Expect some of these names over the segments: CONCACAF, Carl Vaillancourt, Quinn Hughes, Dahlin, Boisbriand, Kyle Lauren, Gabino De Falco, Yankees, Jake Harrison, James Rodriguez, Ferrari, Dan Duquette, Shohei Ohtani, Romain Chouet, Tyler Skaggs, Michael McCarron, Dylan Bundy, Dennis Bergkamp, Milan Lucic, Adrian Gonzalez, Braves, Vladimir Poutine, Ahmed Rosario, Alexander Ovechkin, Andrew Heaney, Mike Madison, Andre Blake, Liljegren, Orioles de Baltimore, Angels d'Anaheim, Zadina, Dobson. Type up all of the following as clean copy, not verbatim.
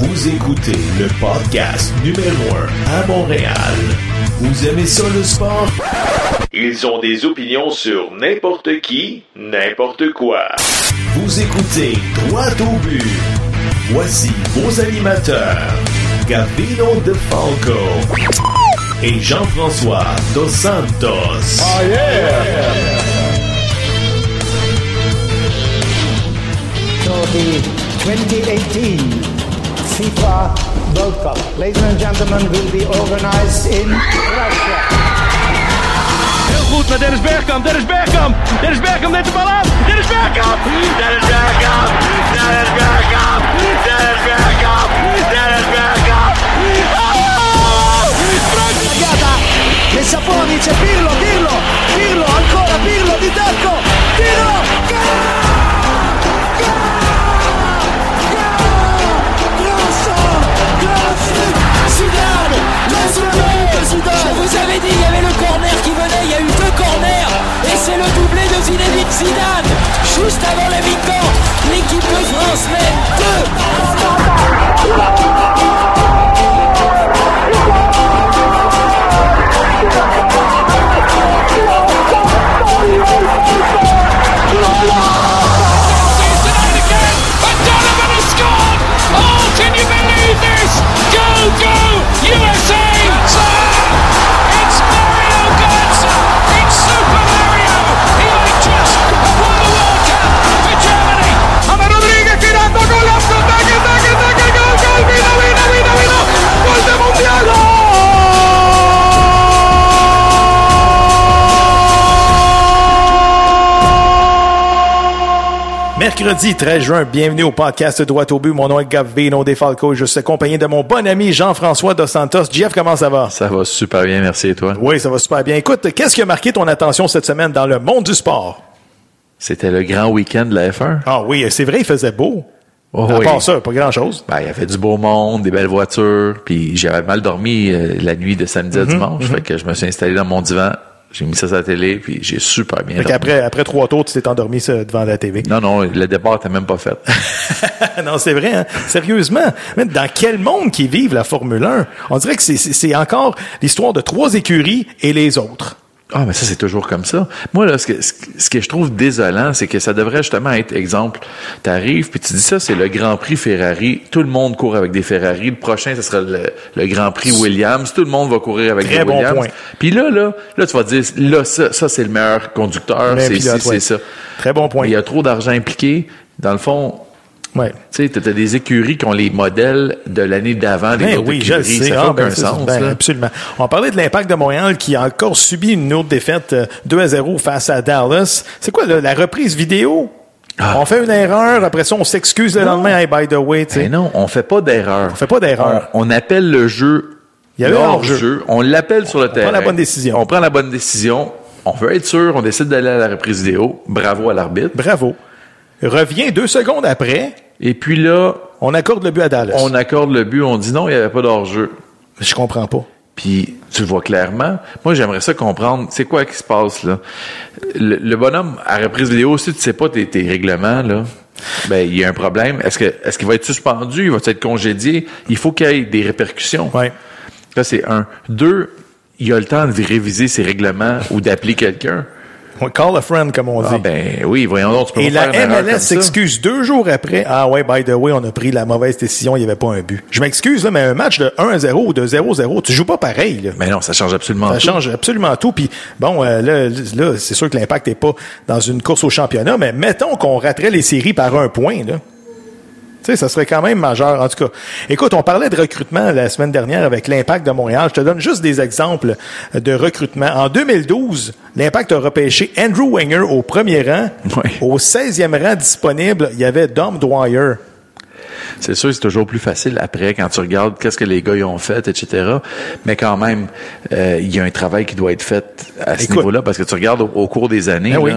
Vous écoutez le podcast numéro 1 à Montréal. Vous aimez ça le sport? Ils ont des opinions sur n'importe qui, n'importe quoi. Vous écoutez Droit au but. Voici vos animateurs, Gabino De Falco et Jean-François Dos Santos. Oh yeah! So the 2018 FIFA World Cup, ladies and gentlemen, will be organized in Russia. Heel goed met Dennis Bergkamp, Dennis Bergkamp, Dennis Bergkamp neemt de bal aan, Dennis Bergkamp, Dennis Bergkamp, Dennis Bergkamp, Dennis Bergkamp, Dennis Bergkamp. Oh! Frank! De Saponic, Pirlo, Pirlo, Pirlo, ancora Pirlo di tacco, Pirlo, gol! Zidane, laisse-le, Zidane. Je vous avais dit, il y avait le corner qui venait, il y a eu deux corners, et c'est le doublé de Zinedine Zidane, juste avant la mi-temps, l'équipe de France mène 2. Go, USA! It's Mario Götze! It's Super Mario! He might just won the World Cup for Germany! James Rodriguez tirando con la pelota, que taque, taque, gol, gol, vino, vino, vino, vino! ¡Gol de Mundial! Mercredi 13 juin, bienvenue au podcast Droit au but. Mon nom est Gabino De Falco et je suis accompagné de mon bon ami Jean-François Dos Santos. Jeff, comment ça va? Ça va super bien, merci et toi? Oui, ça va super bien. Écoute, qu'est-ce qui a marqué ton attention cette semaine dans le monde du sport? C'était le grand week-end de la F1. Ah oui, c'est vrai, il faisait beau. Oh, à part ça, pas grand-chose. Ben, il y avait du beau monde, des belles voitures, puis j'avais mal dormi la nuit de samedi à dimanche, fait que je me suis installé dans mon divan. J'ai mis ça sur la télé, puis j'ai super bien dormi. Après 3 tours, tu t'es endormi devant la télé. Non, le départ t'as même pas fait. Non, c'est vrai, hein? Sérieusement. Même dans quel monde qu'ils vivent la Formule 1? On dirait que c'est encore l'histoire de 3 écuries et les autres. Ah, mais ça, c'est toujours comme ça. Moi, là, ce que je trouve désolant, c'est que ça devrait justement être, exemple, t'arrives, puis tu dis ça, c'est le Grand Prix Ferrari, tout le monde court avec des Ferrari, le prochain, ça sera le Grand Prix Williams, tout le monde va courir avec des Williams. Très bon point. Puis là, tu vas te dire, là, ça, c'est le meilleur conducteur, c'est pilote, ici, ouais. C'est ça. Très bon point. Il y a trop d'argent impliqué. Dans le fond, ouais. Tu sais, t'as des écuries qui ont les modèles de l'année d'avant, des autres écuries, ça fait aucun sens. Ben, absolument. On parlait de l'Impact de Montréal qui a encore subi une autre défaite 2-0 face à Dallas. C'est quoi, là, la reprise vidéo? Ah. On fait une erreur, après ça, on s'excuse le lendemain, hey, by the way. Mais non, on fait pas d'erreur. On appelle le jeu. Il y a eu hors-jeu. On l'appelle sur le terrain. On prend la bonne décision. On veut être sûr, on décide d'aller à la reprise vidéo. Bravo à l'arbitre. Bravo. Revient 2 secondes après. Et puis là... On accorde le but à Dallas. On accorde le but, on dit non, il n'y avait pas d'hors-jeu. Je comprends pas. Puis, tu le vois clairement. Moi, j'aimerais ça comprendre, c'est quoi qui se passe, là? Le bonhomme, à reprise vidéo, si tu sais pas tes règlements, là, ben, il y a un problème. Est-ce qu'il va être suspendu? Il va être congédié? Il faut qu'il y ait des répercussions. Ouais. Là, c'est 1. 2, il a le temps de réviser ses règlements ou d'appeler quelqu'un. Call a friend, comme on dit. Ah, ben oui, voyons donc, tu peux pas faire une erreur comme ça. Et la MLS s'excuse 2 jours après. Ah ouais, by the way, on a pris la mauvaise décision, il n'y avait pas un but. Je m'excuse, là, mais un match de 1-0 ou de 0-0, tu joues pas pareil, là. Mais non, ça change absolument tout. Ça change absolument tout. Puis bon, là, c'est sûr que l'Impact n'est pas dans une course au championnat, mais mettons qu'on raterait les séries par 1 point, là. Tu sais, ça serait quand même majeur, en tout cas. Écoute, on parlait de recrutement la semaine dernière avec l'Impact de Montréal. Je te donne juste des exemples de recrutement. En 2012, l'Impact a repêché Andrew Wenger au 1er rang. Oui. Au 16e rang disponible, il y avait Dom Dwyer. C'est sûr, c'est toujours plus facile après quand tu regardes qu'est-ce que les gars y ont fait, etc. Mais quand même, il y a un travail qui doit être fait à ce niveau-là parce que tu regardes au cours des années, ben oui.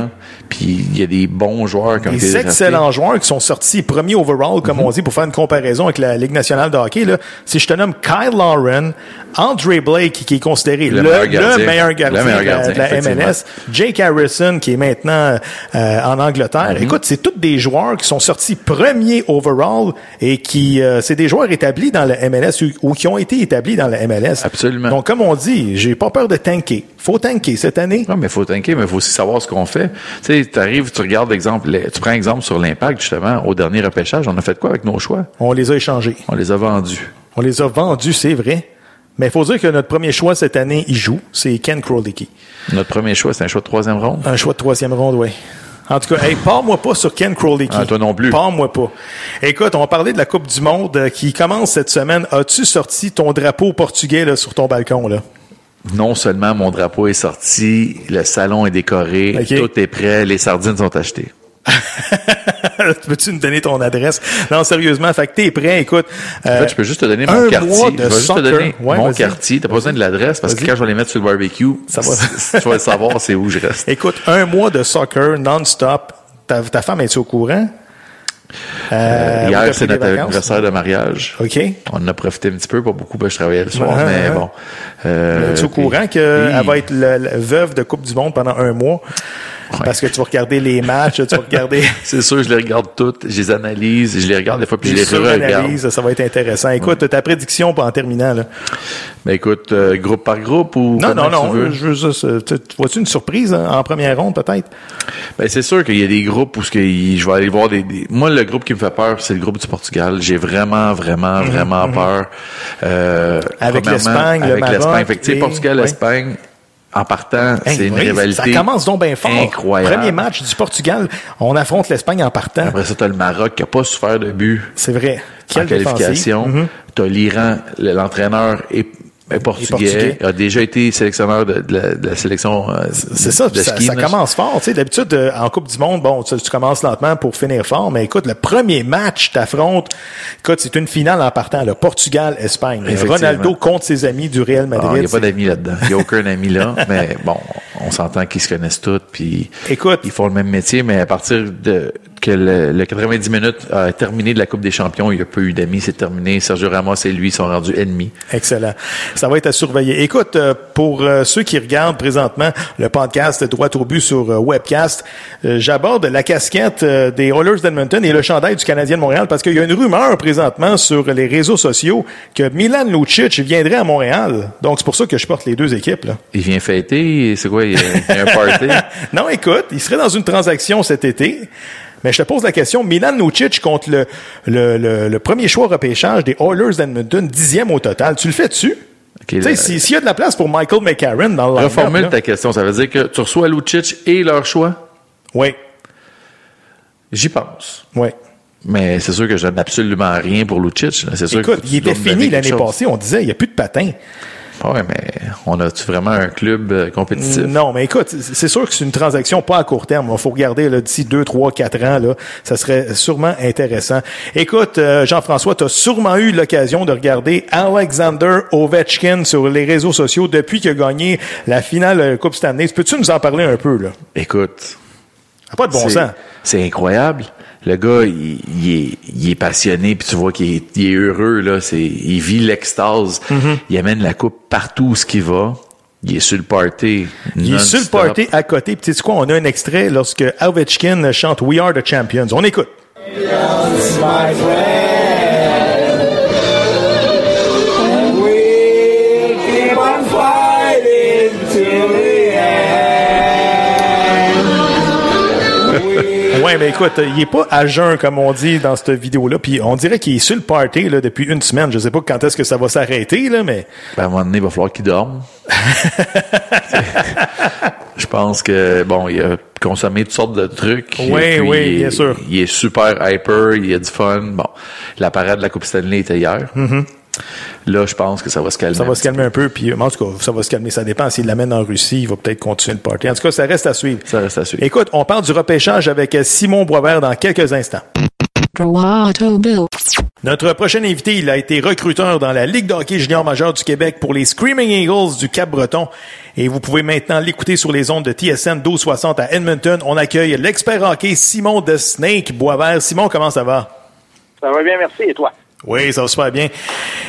Puis il y a des bons joueurs comme des excellents joueurs qui sont sortis 1er overall, comme on dit, pour faire une comparaison avec la Ligue nationale de hockey. Là, si je te nomme Kyle Lauren, Andre Blake qui est considéré le meilleur gardien de la MLS, Jake Harrison qui est maintenant en Angleterre. Écoute, c'est tous des joueurs qui sont sortis 1er overall. et qui c'est des joueurs établis dans la MLS ou qui ont été établis dans la MLS. Absolument. Donc comme on dit, j'ai pas peur de tanker. Faut tanker cette année. Non, mais faut tanker, mais faut aussi savoir ce qu'on fait. Tu sais, t'arrives, tu regardes exemple, tu prends exemple sur l'Impact justement au dernier repêchage, on a fait quoi avec nos choix? On les a échangés. On les a vendus. On les a vendus, c'est vrai. Mais il faut dire que notre premier choix cette année, il joue. C'est Ken Krolicki. Notre premier choix, c'est un choix de troisième ronde? Un choix de troisième ronde, oui. En tout cas, hey, parle-moi pas sur Ken Krolicki. Ah, toi non plus. Parle-moi pas. Écoute, on parlait de la Coupe du Monde qui commence cette semaine. As-tu sorti ton drapeau portugais là, sur ton balcon, là? Non seulement mon drapeau est sorti, le salon est décoré, okay. Tout est prêt, les sardines sont achetées. Peux-tu nous donner ton adresse? Non, sérieusement, fait que t'es prêt, écoute. En fait, je peux juste te donner mon quartier. Je vais juste te donner mon quartier. T'as pas besoin de l'adresse parce que quand je vais les mettre sur le barbecue, ça va. Tu vas savoir c'est où je reste. Écoute, 1 mois de soccer non-stop. Ta femme est-tu au courant? Hier, c'est notre anniversaire de mariage. OK. On en a profité un petit peu, pas beaucoup, parce que je travaillais le soir, mais bon. Es-tu au courant qu'elle va être la veuve de Coupe du Monde pendant 1 mois? Ouais. Parce que tu vas regarder les matchs, tu vas regarder... C'est sûr, je les regarde toutes, je les analyse, je les regarde des fois, puis je les re-regarde. Ça va être intéressant. Écoute, ta prédiction en terminant, là. Ben écoute, groupe par groupe ou... Non, tu veux? Je veux juste... Vois-tu une surprise hein, en première ronde, peut-être? Ben c'est sûr qu'il y a des groupes où je vais aller voir des... Moi, le groupe qui me fait peur, c'est le groupe du Portugal. J'ai vraiment peur. Avec l'Espagne, le Maroc... Avec l'Espagne. Fait que tu sais, Portugal, l'Espagne... En partant, c'est une rivalité. Ça commence donc bien fort. Incroyable. Premier match du Portugal, on affronte l'Espagne en partant. Après ça, t'as le Maroc qui n'a pas souffert de but. C'est vrai. Quelle en qualification. T'as l'Iran, l'entraîneur est portugais, a déjà été sélectionneur de la sélection. C'est ça, de ski, ça commence fort. Tu sais, d'habitude, en Coupe du Monde, bon, tu commences lentement pour finir fort, mais écoute, le premier match, t'affrontes, écoute, c'est une finale en partant, le Portugal-Espagne. Ronaldo contre ses amis du Real Madrid. Il n'y a pas d'amis là-dedans. Il n'y a aucun ami là, mais bon, on s'entend qu'ils se connaissent tous, puis écoute, ils font le même métier, mais à partir de que le 90 minutes a terminé de la Coupe des Champions, il n'y a pas eu d'amis, c'est terminé. Sergio Ramos et lui sont rendus ennemis. Excellent. Ça va être à surveiller. Écoute, pour ceux qui regardent présentement le podcast Droit au but sur Webcast, j'aborde la casquette des Oilers d'Edmonton et le chandail du Canadien de Montréal parce qu'il y a une rumeur présentement sur les réseaux sociaux que Milan Lucic viendrait à Montréal. Donc, c'est pour ça que je porte les deux équipes, là. Il vient fêter? C'est quoi? Il y a un party? Non, écoute, il serait dans une transaction cet été. Mais je te pose la question, Milan Lucic contre le premier choix repêchage des Oilers d'Edmonton, 10e au total. Tu le fais-tu? Okay, s'il y a de la place pour Michael McCarron dans le reformule là. Ta question, ça veut dire que tu reçois Lucic et leur choix? Oui. J'y pense. Oui. Mais c'est sûr que je n'ai absolument rien pour Lucic. C'est sûr. Écoute, il était fini l'année passée, on disait, il n'y a plus de patin. Oui, mais on a-tu vraiment un club compétitif? Non, mais écoute, c'est sûr que c'est une transaction pas à court terme. Il faut regarder là, d'ici 2, 3, 4 ans. Là, ça serait sûrement intéressant. Écoute, Jean-François, tu as sûrement eu l'occasion de regarder Alexander Ovechkin sur les réseaux sociaux depuis qu'il a gagné la finale Coupe Stanley. Peux-tu nous en parler un peu? Là? Écoute, pas de bon sens. C'est incroyable. Le gars, il est passionné, puis tu vois qu'il est heureux, là. Il vit l'extase. Mm-hmm. Il amène la coupe partout où ce qu'il va. Il est sur le party. Il est sur le party à côté. Puis tu sais quoi, on a un extrait lorsque Ovechkin chante We Are the Champions. On écoute. Oui, mais écoute, il est pas à jeun, comme on dit dans cette vidéo-là, puis on dirait qu'il est sur le party là, depuis une semaine. Je sais pas quand est-ce que ça va s'arrêter, là, mais... Ben, à un moment donné, il va falloir qu'il dorme. Je pense que, bon, il a consommé toutes sortes de trucs. Oui, bien sûr. Il est super hyper, il a du fun. Bon, la parade de la Coupe Stanley était hier. Mm-hmm. Là, je pense que ça va se calmer. Ça va se calmer un peu, puis en tout cas, ça va se calmer. Ça dépend. S'il l'amène en Russie, il va peut-être continuer le party. En tout cas, ça reste à suivre. Écoute, on parle du repêchage avec Simon Boisvert dans quelques instants. Notre prochain invité, il a été recruteur dans la Ligue de hockey junior majeure du Québec pour les Screaming Eagles du Cap-Breton. Et vous pouvez maintenant l'écouter sur les ondes de TSN 1260 à Edmonton. On accueille l'expert hockey Simon de Snake Boisvert. Simon, comment ça va? Ça va bien, merci. Et toi? Oui, ça va super bien.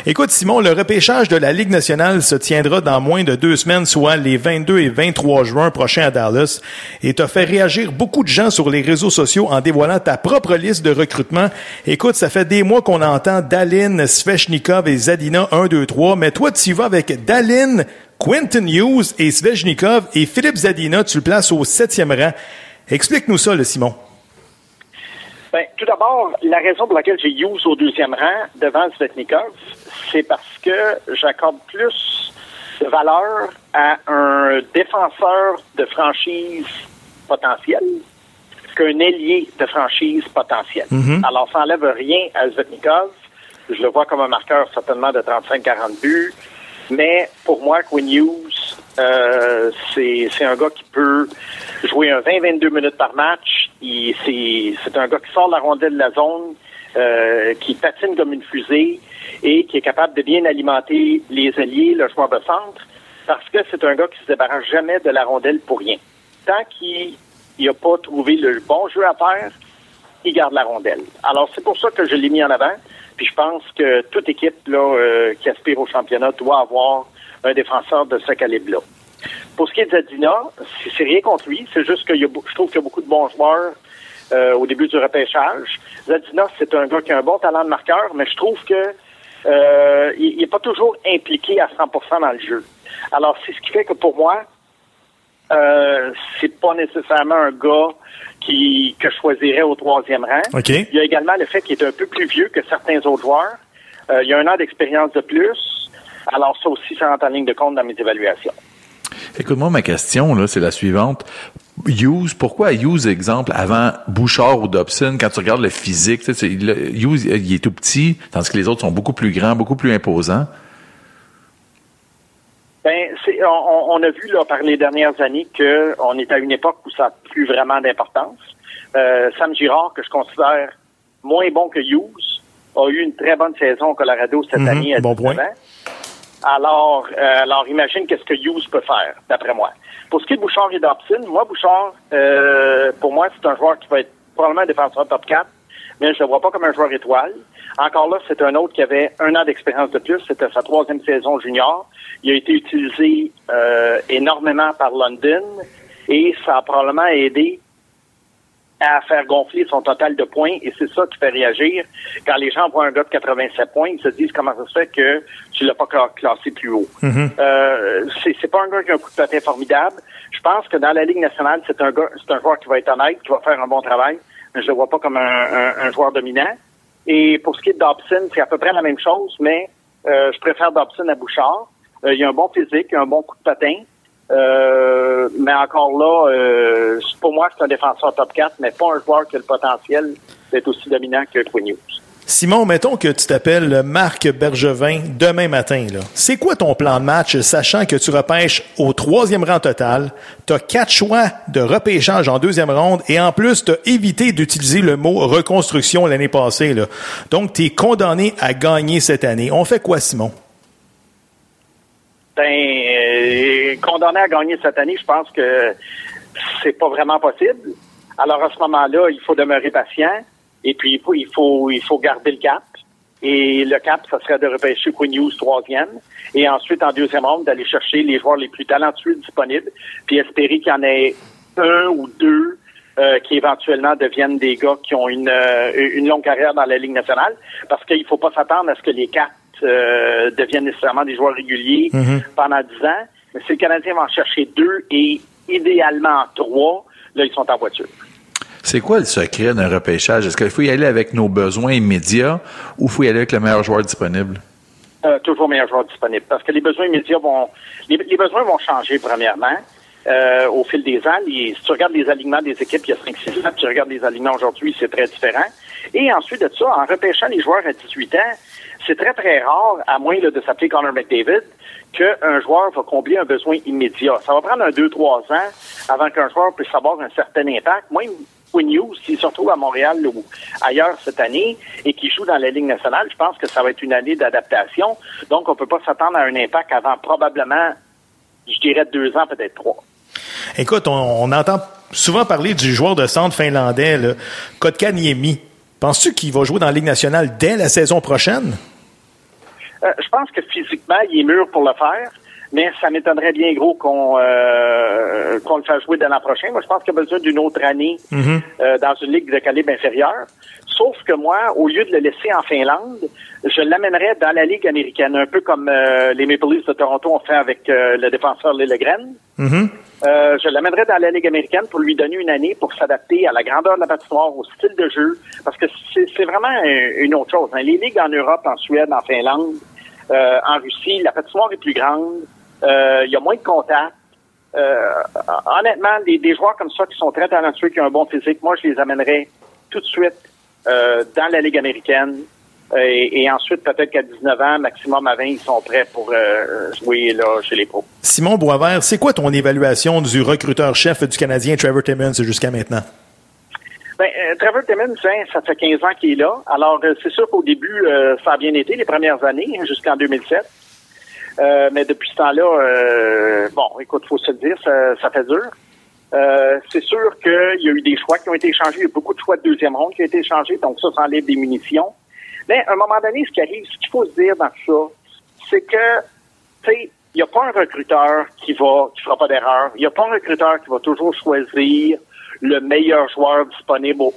Écoute, Simon, le repêchage de la Ligue nationale se tiendra dans moins de 2 semaines, soit les 22 et 23 juin prochains à Dallas, et t'as fait réagir beaucoup de gens sur les réseaux sociaux en dévoilant ta propre liste de recrutement. Écoute, ça fait des mois qu'on entend Dahlin, Svechnikov et Zadina 1, 2, 3, mais toi, tu y vas avec Dahlin, Quinn Hughes et Svechnikov, et Philippe Zadina, tu le places au 7e rang. Explique-nous ça, le Simon. Ben, tout d'abord, la raison pour laquelle j'ai Hughes au 2e rang devant Svechnikov, c'est parce que j'accorde plus de valeur à un défenseur de franchise potentiel qu'un ailier de franchise potentiel. Mm-hmm. Alors, ça n'enlève rien à Svechnikov. Je le vois comme un marqueur certainement de 35-40 buts. Mais pour moi, Quinn Hughes, c'est un gars qui peut jouer un 20-22 minutes par match. C'est un gars qui sort la rondelle de la zone, qui patine comme une fusée et qui est capable de bien alimenter les alliés, le joueur de centre, parce que c'est un gars qui se débarrasse jamais de la rondelle pour rien. Tant qu'il n'a pas trouvé le bon jeu à faire, il garde la rondelle. Alors, c'est pour ça que je l'ai mis en avant. Puis je pense que toute équipe là qui aspire au championnat doit avoir un défenseur de ce calibre-là. Pour ce qui est de Zadina, c'est rien contre lui. C'est juste que je trouve qu'il y a beaucoup de bons joueurs au début du repêchage. Zadina, c'est un gars qui a un bon talent de marqueur, mais je trouve que il n'est pas toujours impliqué à 100% dans le jeu. Alors, c'est ce qui fait que pour moi, c'est pas nécessairement un gars que je choisirais au 3e rang. Okay. Il y a également le fait qu'il est un peu plus vieux que certains autres joueurs. Il y a un an d'expérience de plus. Alors ça aussi, ça rentre en ligne de compte dans mes évaluations. Écoute-moi, ma question, là, c'est la suivante. Hughes, pourquoi Hughes, exemple, avant Bouchard ou Dobson, quand tu regardes le physique, Hughes, il est tout petit, tandis que les autres sont beaucoup plus grands, beaucoup plus imposants? Ben, on a vu là par les dernières années que on est à une époque où ça n'a plus vraiment d'importance. Sam Girard, que je considère moins bon que Hughes, a eu une très bonne saison au Colorado cette année à 19 ans. Alors, imagine qu'est-ce que Hughes peut faire, d'après moi. Pour ce qui est de Bouchard et Dobson, pour moi, c'est un joueur qui va être probablement un défenseur top 4, mais je le vois pas comme un joueur étoile. Encore là, c'est un autre qui avait un an d'expérience de plus. C'était sa 3e saison junior. Il a été utilisé énormément par London et ça a probablement aidé à faire gonfler son total de points et c'est ça qui fait réagir. Quand les gens voient un gars de 87 points, ils se disent comment ça se fait que tu l'as pas classé plus haut. Mm-hmm. C'est pas un gars qui a un coup de patin formidable. Je pense que dans la Ligue nationale, c'est un joueur qui va être honnête, qui va faire un bon travail. Je le vois pas comme un joueur dominant. Et pour ce qui est de Dobson, c'est à peu près la même chose, mais je préfère Dobson à Bouchard. Il a un bon physique, un bon coup de patin. Mais encore là, pour moi, c'est un défenseur top 4, mais pas un joueur qui a le potentiel d'être aussi dominant que Quinn Hughes. Simon, mettons que tu t'appelles Marc Bergevin demain matin, là. C'est quoi ton plan de match, sachant que tu repêches au 3e rang total, tu as 4 choix de repêchage en 2e ronde et en plus, tu as évité d'utiliser le mot reconstruction l'année passée, là. Donc, tu es condamné à gagner cette année. On fait quoi, Simon? Condamné à gagner cette année, je pense que c'est pas vraiment possible. Alors, à ce moment-là, il faut demeurer patient. Et puis, il faut garder le cap. Et le cap, ça serait de repêcher Quinn Hughes 3e. Et ensuite, en 2e ronde, d'aller chercher les joueurs les plus talentueux disponibles. Puis espérer qu'il y en ait 1 ou 2 qui éventuellement deviennent des gars qui ont une longue carrière dans la Ligue nationale. Parce qu'il faut pas s'attendre à ce que les 4 deviennent nécessairement des joueurs réguliers pendant 10 ans. Mais si le Canadien va en chercher 2 et idéalement 3, là, ils sont en voiture. C'est quoi le secret d'un repêchage? Est-ce qu'il faut y aller avec nos besoins immédiats ou faut y aller avec le meilleur joueur disponible? Toujours meilleur joueur disponible. Parce que les besoins immédiats vont... Les besoins vont changer, premièrement, au fil des ans. Si tu regardes les alignements des équipes il y a 5-6 ans, tu regardes les alignements aujourd'hui, c'est très différent. Et ensuite de ça, en repêchant les joueurs à 18 ans, c'est très, très rare, à moins là, de s'appeler Connor McDavid, qu'un joueur va combler un besoin immédiat. Ça va prendre 2-3 ans avant qu'un joueur puisse avoir un certain impact. Moi, Quinn Hughes, s'il se retrouve à Montréal ou ailleurs cette année et qu'il joue dans la Ligue nationale, je pense que ça va être une année d'adaptation. Donc, on ne peut pas s'attendre à un impact avant probablement, je dirais, 2 ans, peut-être 3. Écoute, on entend souvent parler du joueur de centre finlandais, là, Kotkaniemi. Penses-tu qu'il va jouer dans la Ligue nationale dès la saison prochaine? Je pense que physiquement, il est mûr pour le faire, mais ça m'étonnerait bien gros qu'on le fasse jouer dès l'an prochain. Moi, je pense qu'il a besoin d'une autre année dans une ligue de calibre inférieur. Sauf que moi, au lieu de le laisser en Finlande, je l'amènerais dans la Ligue américaine, un peu comme les Maple Leafs de Toronto ont fait avec le défenseur Liljegren. Je l'amènerais dans la Ligue américaine pour lui donner une année pour s'adapter à la grandeur de la patinoire, au style de jeu, parce que c'est vraiment une autre chose. Hein. Les ligues en Europe, en Suède, en Finlande, en Russie, la patinoire est plus grande, il y a moins de contacts. Honnêtement, des joueurs comme ça qui sont très talentueux, qui ont un bon physique, moi, je les amènerais tout de suite dans la Ligue américaine. Et ensuite, peut-être qu'à 19 ans, maximum à 20, ils sont prêts pour jouer là, chez les pros. Simon Boisvert, c'est quoi ton évaluation du recruteur-chef du Canadien Trevor Timmins jusqu'à maintenant? Ben, Trevor Timmins, hein, ça fait 15 ans qu'il est là. Alors, c'est sûr qu'au début, ça a bien été les premières années, hein, jusqu'en 2007. Mais depuis ce temps-là, bon, écoute, faut se le dire, ça fait dur. C'est sûr qu'il y a eu des choix qui ont été échangés. Il y a eu beaucoup de choix de deuxième ronde qui ont été échangés. Donc, ça enlève des munitions. Mais à un moment donné, ce qui arrive, ce qu'il faut se dire dans ça, c'est que, tu sais, il n'y a pas un recruteur qui fera pas d'erreur. Il n'y a pas un recruteur qui va toujours choisir le meilleur joueur disponible au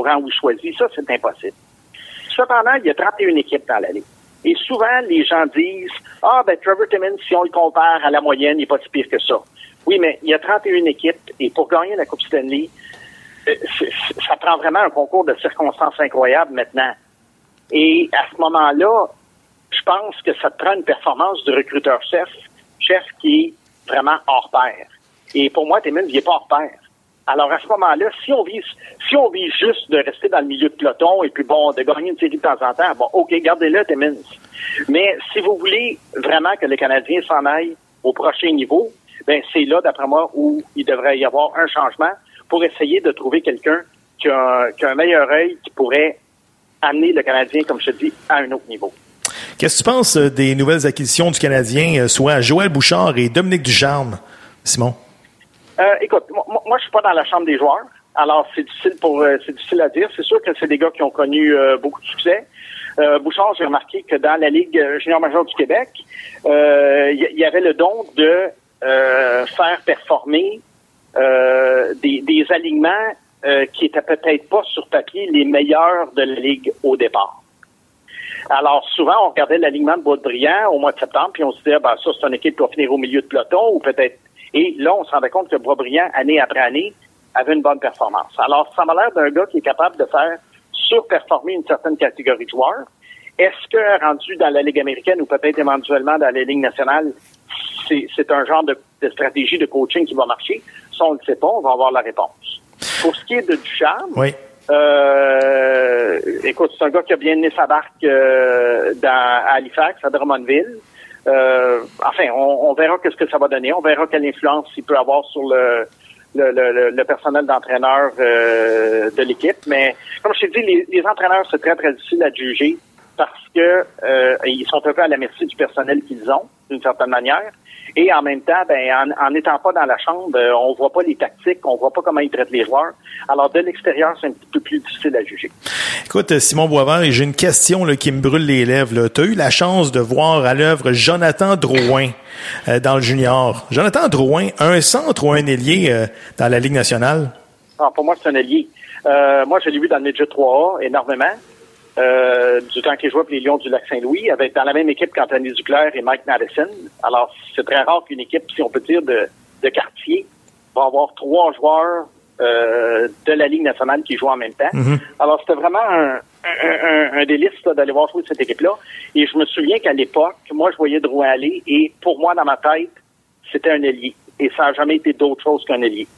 rang où il choisit. Ça, c'est impossible. Cependant, il y a 31 équipes dans la Ligue. Et souvent, les gens disent, « Ah, ben Trevor Timmins, si on le compare à la moyenne, il n'est pas si pire que ça. » Oui, mais il y a 31 équipes, et pour gagner la Coupe Stanley, ça prend vraiment un concours de circonstances incroyables maintenant. Et à ce moment-là, je pense que ça te prend une performance du recruteur-chef qui est vraiment hors pair. Et pour moi, Timmins, il n'est pas hors pair. Alors à ce moment-là, si on vise juste de rester dans le milieu de peloton et puis bon, de gagner une série de temps en temps, bon, OK, gardez-le, Timmins. Mais si vous voulez vraiment que les Canadiens s'en aillent au prochain niveau, ben c'est là, d'après moi, où il devrait y avoir un changement pour essayer de trouver quelqu'un qui a un meilleur œil, qui pourrait amener le Canadien, comme je te dis, à un autre niveau. Qu'est-ce que tu penses des nouvelles acquisitions du Canadien, soit Joël Bouchard et Dominique Ducharme, Simon? Écoute, moi, je suis pas dans la chambre des joueurs, alors c'est difficile à dire. C'est sûr que c'est des gars qui ont connu beaucoup de succès. Bouchard, j'ai remarqué que dans la Ligue junior majeure du Québec, il y avait le don de faire performer des alignements qui étaient peut-être pas sur papier les meilleurs de la Ligue au départ. Alors, souvent, on regardait l'alignement de Boisbriand au mois de septembre, puis on se disait, ben, ça, c'est une équipe qui va finir au milieu de peloton, ou peut-être... Et là, on se rendait compte que Boisbriand, année après année, avait une bonne performance. Alors, ça m'a l'air d'un gars qui est capable de faire surperformer une certaine catégorie de joueurs. Est-ce que, rendu dans la Ligue américaine, ou peut-être éventuellement dans la Ligue nationale, c'est un genre de stratégie de coaching qui va marcher? Ça, on ne le sait pas, on va avoir la réponse. Pour ce qui est de Ducharme, oui. Écoute, c'est un gars qui a bien mené sa barque à Halifax, à Drummondville. Enfin, on verra qu'est-ce que ça va donner. On verra quelle influence il peut avoir sur le personnel d'entraîneur de l'équipe. Mais comme je t'ai dit, les entraîneurs, c'est très, très difficile à juger parce que ils sont un peu à la merci du personnel qu'ils ont, d'une certaine manière. Et en même temps, ben, en n'étant pas dans la chambre, on voit pas les tactiques, on voit pas comment ils traitent les joueurs. Alors, de l'extérieur, c'est un petit peu plus difficile à juger. Écoute, Simon Boisvert, j'ai une question là, qui me brûle les lèvres. Tu as eu la chance de voir à l'œuvre Jonathan Drouin dans le junior. Jonathan Drouin, un centre ou un ailier dans la Ligue nationale? Ah, pour moi, c'est un ailier. Moi, je l'ai vu dans le midget 3A énormément. Du temps qu'il jouait pour les Lions du Lac-Saint-Louis, avec dans la même équipe qu'Anthony Duclair et Mike Madison. Alors, c'est très rare qu'une équipe, si on peut dire, de quartier, va avoir trois joueurs de la Ligue nationale qui jouent en même temps. Alors, c'était vraiment un délice là, d'aller voir jouer cette équipe-là. Et je me souviens qu'à l'époque, moi, je voyais Drouin aller, et pour moi, dans ma tête, c'était un ailier. Et ça n'a jamais été d'autre chose qu'un ailier.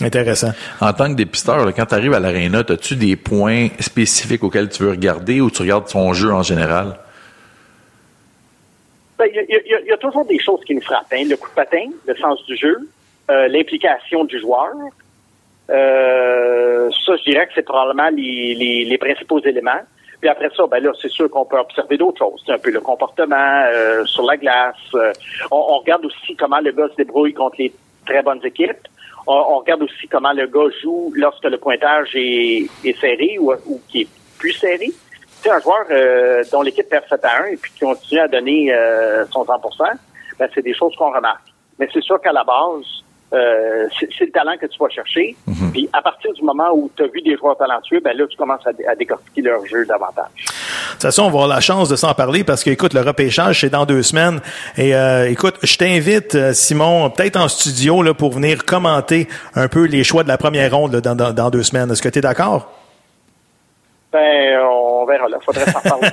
Intéressant. En tant que dépisteur, là, quand tu arrives à l'aréna, as-tu des points spécifiques auxquels tu veux regarder ou tu regardes son jeu en général? Il y a toujours des choses qui nous frappent. Hein. Le coup de patin, le sens du jeu, l'implication du joueur. Ça, je dirais que c'est probablement les principaux éléments. Puis après ça, ben là, c'est sûr qu'on peut observer d'autres choses. C'est un peu le comportement sur la glace. On regarde aussi comment le gars se débrouille contre les très bonnes équipes. On regarde aussi comment le gars joue lorsque le pointage est serré ou qui est plus serré. C'est un joueur dont l'équipe perd 7 à 1 et puis qui continue à donner son 100%, ben, c'est des choses qu'on remarque. Mais c'est sûr qu'à la base, c'est le talent que tu vas chercher. Mm-hmm. Puis à partir du moment où tu as vu des joueurs talentueux, ben là, tu commences à décortiquer leur jeu davantage. De toute façon, on va avoir la chance de s'en parler parce que, écoute, le repêchage, c'est dans 2 semaines. Et écoute, je t'invite, Simon, peut-être en studio là, pour venir commenter un peu les choix de la première ronde là, dans 2 semaines. Est-ce que tu es d'accord? Ben, on verra, là. Faudrait s'en parler.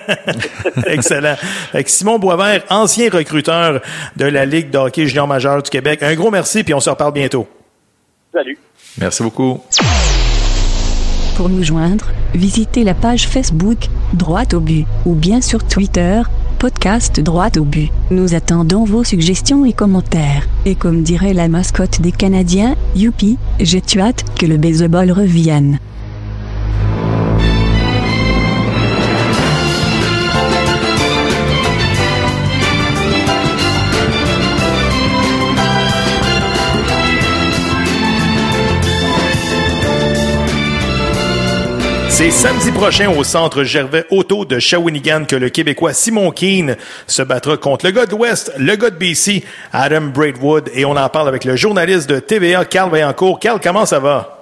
Excellent. Avec Simon Boisvert, ancien recruteur de la Ligue de hockey junior majeur du Québec. Un gros merci, puis on se reparle bientôt. Salut. Merci beaucoup. Pour nous joindre, visitez la page Facebook Droite au but ou bien sur Twitter, podcast Droite au but. Nous attendons vos suggestions et commentaires. Et comme dirait la mascotte des Canadiens, youpi, j'ai tu hâte que le baseball revienne. C'est samedi prochain au centre Gervais Auto de Shawinigan que le Québécois Simon Keane se battra contre le gars de l'Ouest, le gars de BC, Adam Braidwood. Et on en parle avec le journaliste de TVA, Carl Vaillancourt. Carl, comment ça va?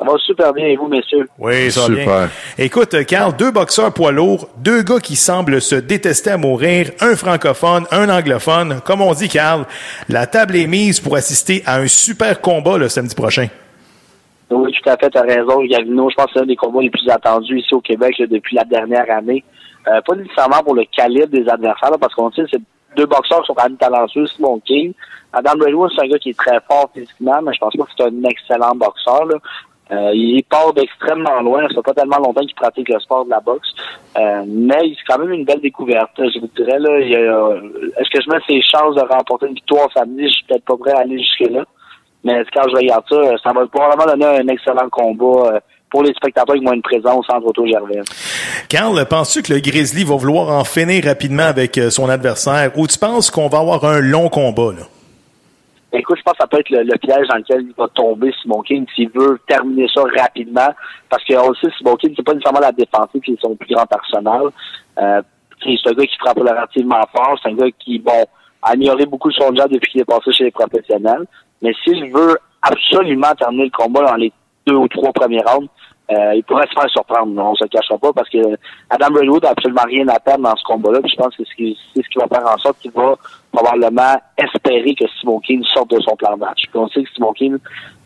Ça va super bien, et vous, messieurs? Oui, ça va bien. Écoute, Carl, 2 boxeurs poids lourds, 2 gars qui semblent se détester à mourir, un francophone, un anglophone. Comme on dit, Carl, la table est mise pour assister à un super combat le samedi prochain. Oui, tout à fait, t'as raison, Gabino. Je pense que c'est un des combats les plus attendus ici au Québec là, depuis la dernière année. Pas nécessairement pour le calibre des adversaires, là, parce qu'on sait que c'est 2 boxeurs qui sont quand même talentueux, Simon King. Adam Braidwood, c'est un gars qui est très fort physiquement, mais je pense pas que c'est un excellent boxeur, là. Il part d'extrêmement loin, ça fait pas tellement longtemps qu'il pratique le sport de la boxe, mais c'est quand même une belle découverte, je vous dirais. Là, est-ce que je mets ses chances de remporter une victoire samedi? Je suis peut-être pas prêt à aller jusque-là. Mais quand je regarde ça, ça va probablement donner un excellent combat pour les spectateurs qui vont être présents au centre Auto-Gervais. Carl, penses-tu que le Grizzly va vouloir en finir rapidement avec son adversaire ou tu penses qu'on va avoir un long combat, là? Écoute, je pense que ça peut être le piège dans lequel il va tomber Simon King s'il veut terminer ça rapidement. Parce qu'on le sait, Simon King, c'est pas nécessairement la défensive qui est son plus grand personnel. C'est un gars qui frappe relativement fort. C'est un gars qui, a amélioré beaucoup son jab depuis qu'il est passé chez les professionnels. Mais s'il veut absolument terminer le combat dans les 2 ou 3 premiers rounds, il pourrait se faire surprendre. On ne se le cachera pas parce que Adam Braidwood n'a absolument rien à perdre dans ce combat-là. Puis je pense que c'est ce qui va faire en sorte qu'il va probablement espérer que Simon Keane sorte de son plan de match. Puis on sait que Simon Keane,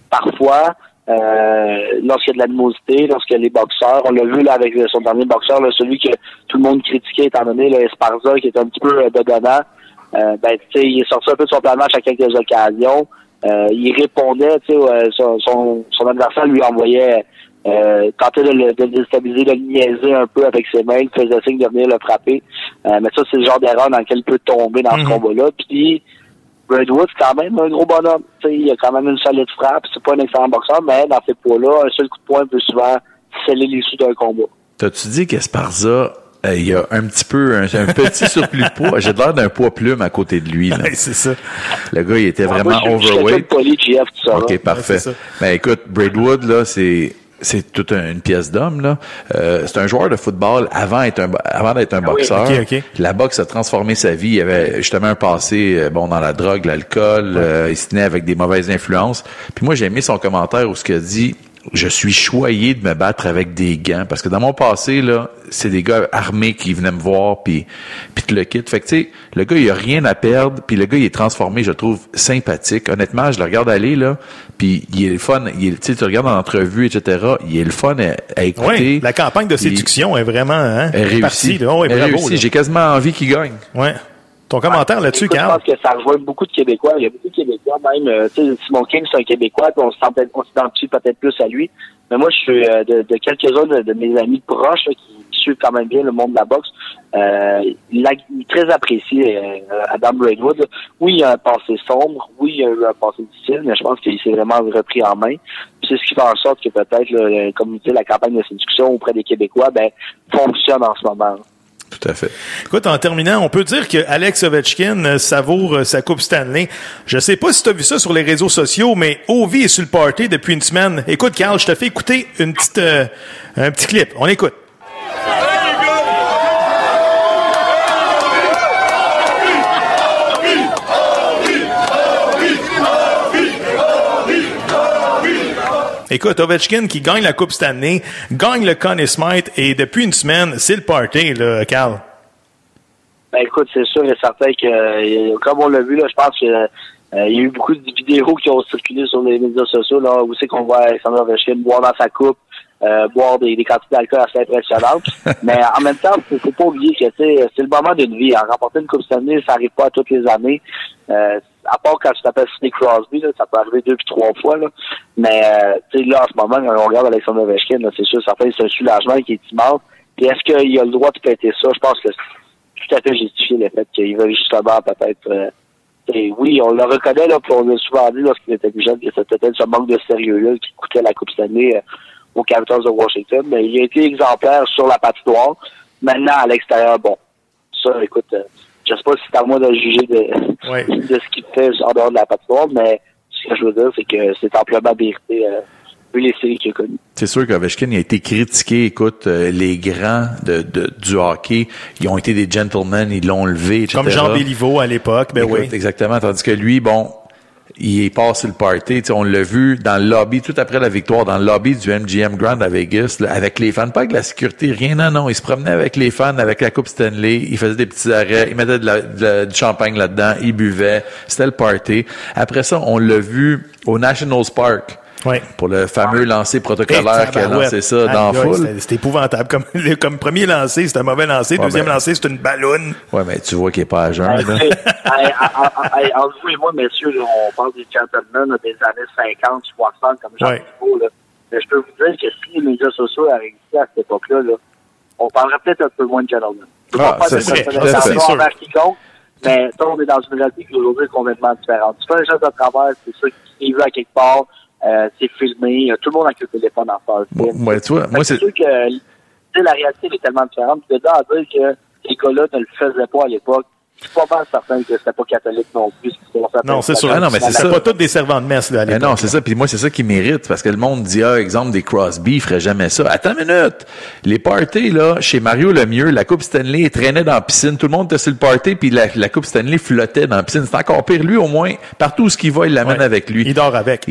parfois, lorsqu'il y a de l'animosité, lorsque les boxeurs, on l'a vu là avec son dernier boxeur, là, celui que tout le monde critiquait étant donné le Esparza qui est un petit peu bedonnant, il est sorti un peu de son plan de match à quelques occasions. Il répondait, son adversaire lui envoyait tentait de le déstabiliser, de le niaiser un peu avec ses mains, il faisait signe de venir le frapper. Mais ça, c'est le genre d'erreur dans lequel il peut tomber dans ce combat-là. Puis Braidwood, c'est quand même un gros bonhomme. T'sais, il a quand même une solide frappe. C'est pas un excellent boxeur, mais dans ces poids-là, un seul coup de poing peut souvent sceller l'issue d'un combat. T'as-tu dit qu'Esparza... il y a un petit peu, un petit surplus de poids. J'ai l'air d'un poids plume à côté de lui, là. Ouais, c'est ça. Le gars, il était vraiment overweight. Poli, GF, tout ça, OK, parfait. Ouais, ben, écoute, Braidwood, là, c'est toute une pièce d'homme, là. C'est un joueur de football avant d'être un boxeur. Oui, okay. La boxe a transformé sa vie. Il avait justement un passé, dans la drogue, l'alcool. Ouais. Il se tenait avec des mauvaises influences. Puis moi, j'ai aimé son commentaire où ce qu'il a dit... Je suis choyé de me battre avec des gants parce que dans mon passé là, c'est des gars armés qui venaient me voir puis te le quitte. Fait que tu sais, le gars il a rien à perdre puis le gars il est transformé, je le trouve sympathique. Honnêtement, je le regarde aller là, puis il est le fun. Il, tu sais, tu regardes dans l'entrevue etc. Il est le fun à écouter. Oui, la campagne de séduction est vraiment réussie. Oh, réussie. J'ai quasiment envie qu'il gagne. Ouais. Ton commentaire là-dessus, Carl? Je pense que ça rejoint beaucoup de Québécois. Il y a beaucoup de Québécois, même. Simon King, c'est un Québécois, puis on s'identifie peut-être plus à lui. Mais moi, je suis de quelques-uns de mes amis proches là, qui suivent quand même bien le monde de la boxe. Il est très apprécié, Adam Braidwood. Là. Oui, il a un passé sombre. Oui, il a eu un passé difficile, mais je pense qu'il s'est vraiment repris en main. Puis c'est ce qui fait en sorte que peut-être, là, comme tu dis, la campagne de séduction auprès des Québécois, ben, fonctionne en ce moment. Là. Tout à fait. Écoute, en terminant, on peut dire que Alex Ovechkin savoure sa Coupe Stanley. Je sais pas si tu as vu ça sur les réseaux sociaux, mais Ovi est sur le party depuis une semaine. Écoute, Carl, je te fais écouter une petite, un petit clip. On écoute. Écoute, Ovechkin qui gagne la Coupe Stanley, gagne le Conn Smythe, et depuis une semaine, c'est le party, là, Carl. Ben écoute, c'est sûr et certain que, comme on l'a vu, là, je pense que il y a eu beaucoup de vidéos qui ont circulé sur les médias sociaux, là, où c'est qu'on voit Alexander Ovechkin boire dans sa coupe, boire des quantités d'alcool assez impressionnantes. Mais en même temps, faut pas oublier que c'est le moment d'une vie. Hein. Remporter une Coupe Stanley, ça arrive pas toutes les années. À part quand tu t'appelles Sidney Crosby, là, ça peut arriver 2 puis 3 fois. Là. Mais là, en ce moment, quand on regarde Alexander Ovechkin, là, c'est sûr, ça fait un soulagement qui est immense. Puis est-ce qu'il a le droit de péter ça? Je pense que c'est tout à fait justifié le fait qu'il veut justement peut-être... oui, on le reconnaît, là, puis on l'a souvent dit lorsqu'il était plus jeune que c'était peut-être ce manque de sérieux-là qui coûtait la Coupe Stanley aux Capitals de Washington. Mais il a été exemplaire sur la patinoire. Maintenant, à l'extérieur, bon, ça, écoute... je sais pas si c'est à moi de juger de ce qu'il fait en dehors de la patinoire, mais ce que je veux dire, c'est que c'est amplement mérité vu les séries qu'il a connues. C'est sûr qu'Ovechkin a été critiqué. Écoute, les grands du hockey, ils ont été des gentlemen, ils l'ont levé, etc. Comme Jean Béliveau à l'époque, ben écoute, oui. Exactement, tandis que lui, bon, il passe le party. On l'a vu dans le lobby, tout après la victoire, dans le lobby du MGM Grand à Vegas, là, avec les fans. Pas avec la sécurité, rien, non. Il se promenait avec les fans, avec la Coupe Stanley. Il faisait des petits arrêts. Il mettait du champagne là-dedans. Il buvait. C'était le party. Après ça, on l'a vu au National Park. Ouais. Pour le fameux lancer protocolaire qui a lancé ça dans la foule. C'était épouvantable. Comme premier lancer, c'était un mauvais lancer. Deuxième lancer, c'était une balloune. Ouais, mais tu vois qu'il est pas à jeun. Entre vous et moi, messieurs, là, on parle des gentlemen des années 50, 60, comme Jean-François, là. Mais je peux vous dire que si les médias sociaux avaient existé à cette époque-là, là, on parlerait peut-être un peu moins de gentlemen. C'est sûr. Mais toi, on est dans une réalité qui aujourd'hui est complètement différente. Tu fais un geste de travers, c'est sûr qu'il veut à quelque part. C'est filmé, tout le monde avec le téléphone en face. Ouais, tu vois, moi c'est sûr que la réalité est tellement différente. Puis dedans, à dire que les gars-là ne le faisaient pas à l'époque, je suis pas mal certain que c'était pas catholique non plus. Non, c'est sûr. Ah non, mais c'est ça. Pas tous des servants de messe, là, à l'époque. Non, c'est ça. Puis moi, c'est ça qui mérite. Parce que le monde dit, exemple, des Crosby, ils feraient jamais ça. Attends une minute. Les parties, là, chez Mario Lemieux, la Coupe Stanley traînait dans la piscine. Tout le monde était sur le party, puis la Coupe Stanley flottait dans la piscine. C'est encore pire. Lui, au moins, partout où il va, il l'amène avec lui. Il dort avec,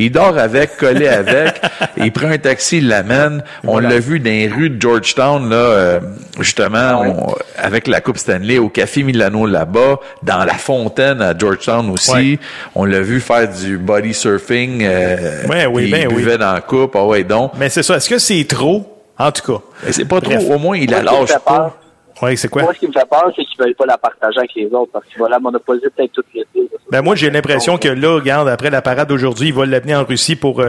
collé avec. Il prend un taxi, il l'amène. On l'a vu dans les rues de Georgetown, là, justement, avec la Coupe Stanley, au Café Milano, là-bas. Dans la fontaine à Georgetown aussi. Ouais. On l'a vu faire du body surfing. Il buvait dans la coupe. Ah ouais, donc. Mais c'est ça. Est-ce que c'est trop? En tout cas. Mais c'est pas trop. Au moins, il la lâche pas. Oui, c'est quoi? Moi, ce qui me fait peur, c'est qu'ils veulent pas la partager avec les autres, parce qu'il va la monopoliser peut-être toute l'été. Ben, moi, j'ai l'impression que là, regarde, après la parade d'aujourd'hui, ils vont l'amener en Russie pour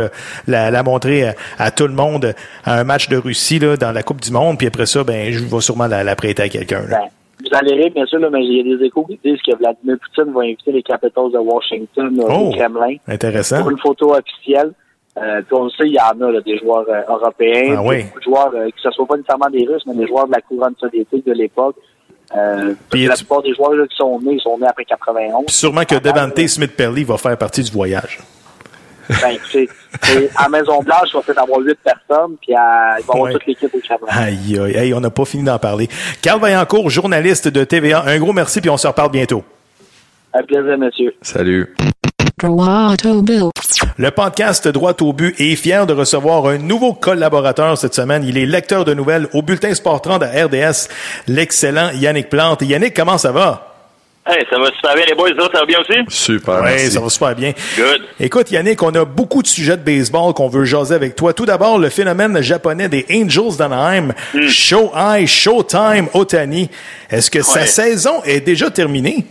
la montrer à tout le monde à un match de Russie, là, dans la Coupe du Monde. Puis après ça, ben, je vais sûrement la prêter à quelqu'un, là. Ben. Vous allez rire, bien sûr, là, mais il y a des échos qui disent que Vladimir Poutine va inviter les Capitals de Washington au Kremlin. Intéressant. Pour une photo officielle. Puis on le sait, il y en a là, des joueurs européens, beaucoup de joueurs, que ce soit pas nécessairement des Russes, mais des joueurs de la couronne soviétique de l'époque. La plupart des joueurs là, qui sont nés après 91. Puis sûrement que Devante Smith-Pelly va faire partie du voyage. Ben, à Maison-Blanche, il va peut-être avoir 8 personnes, puis il va avoir toute l'équipe au Kremlin. Aïe, on n'a pas fini d'en parler. Carl Vaillancourt, journaliste de TVA, un gros merci, puis on se reparle bientôt. Un plaisir, monsieur. Salut. Le podcast Droit au but est fier de recevoir un nouveau collaborateur cette semaine. Il est lecteur de nouvelles au Bulletin Sport 30 à RDS, l'excellent Yannick Plante. Yannick, comment ça va? Hey, ça va super bien, les boys, ça va bien aussi? Super, merci. Ça va super bien. Good. Écoute, Yannick, on a beaucoup de sujets de baseball qu'on veut jaser avec toi. Tout d'abord, le phénomène japonais des Angels d'Anaheim, Shohei Ohtani. Est-ce que sa saison est déjà terminée?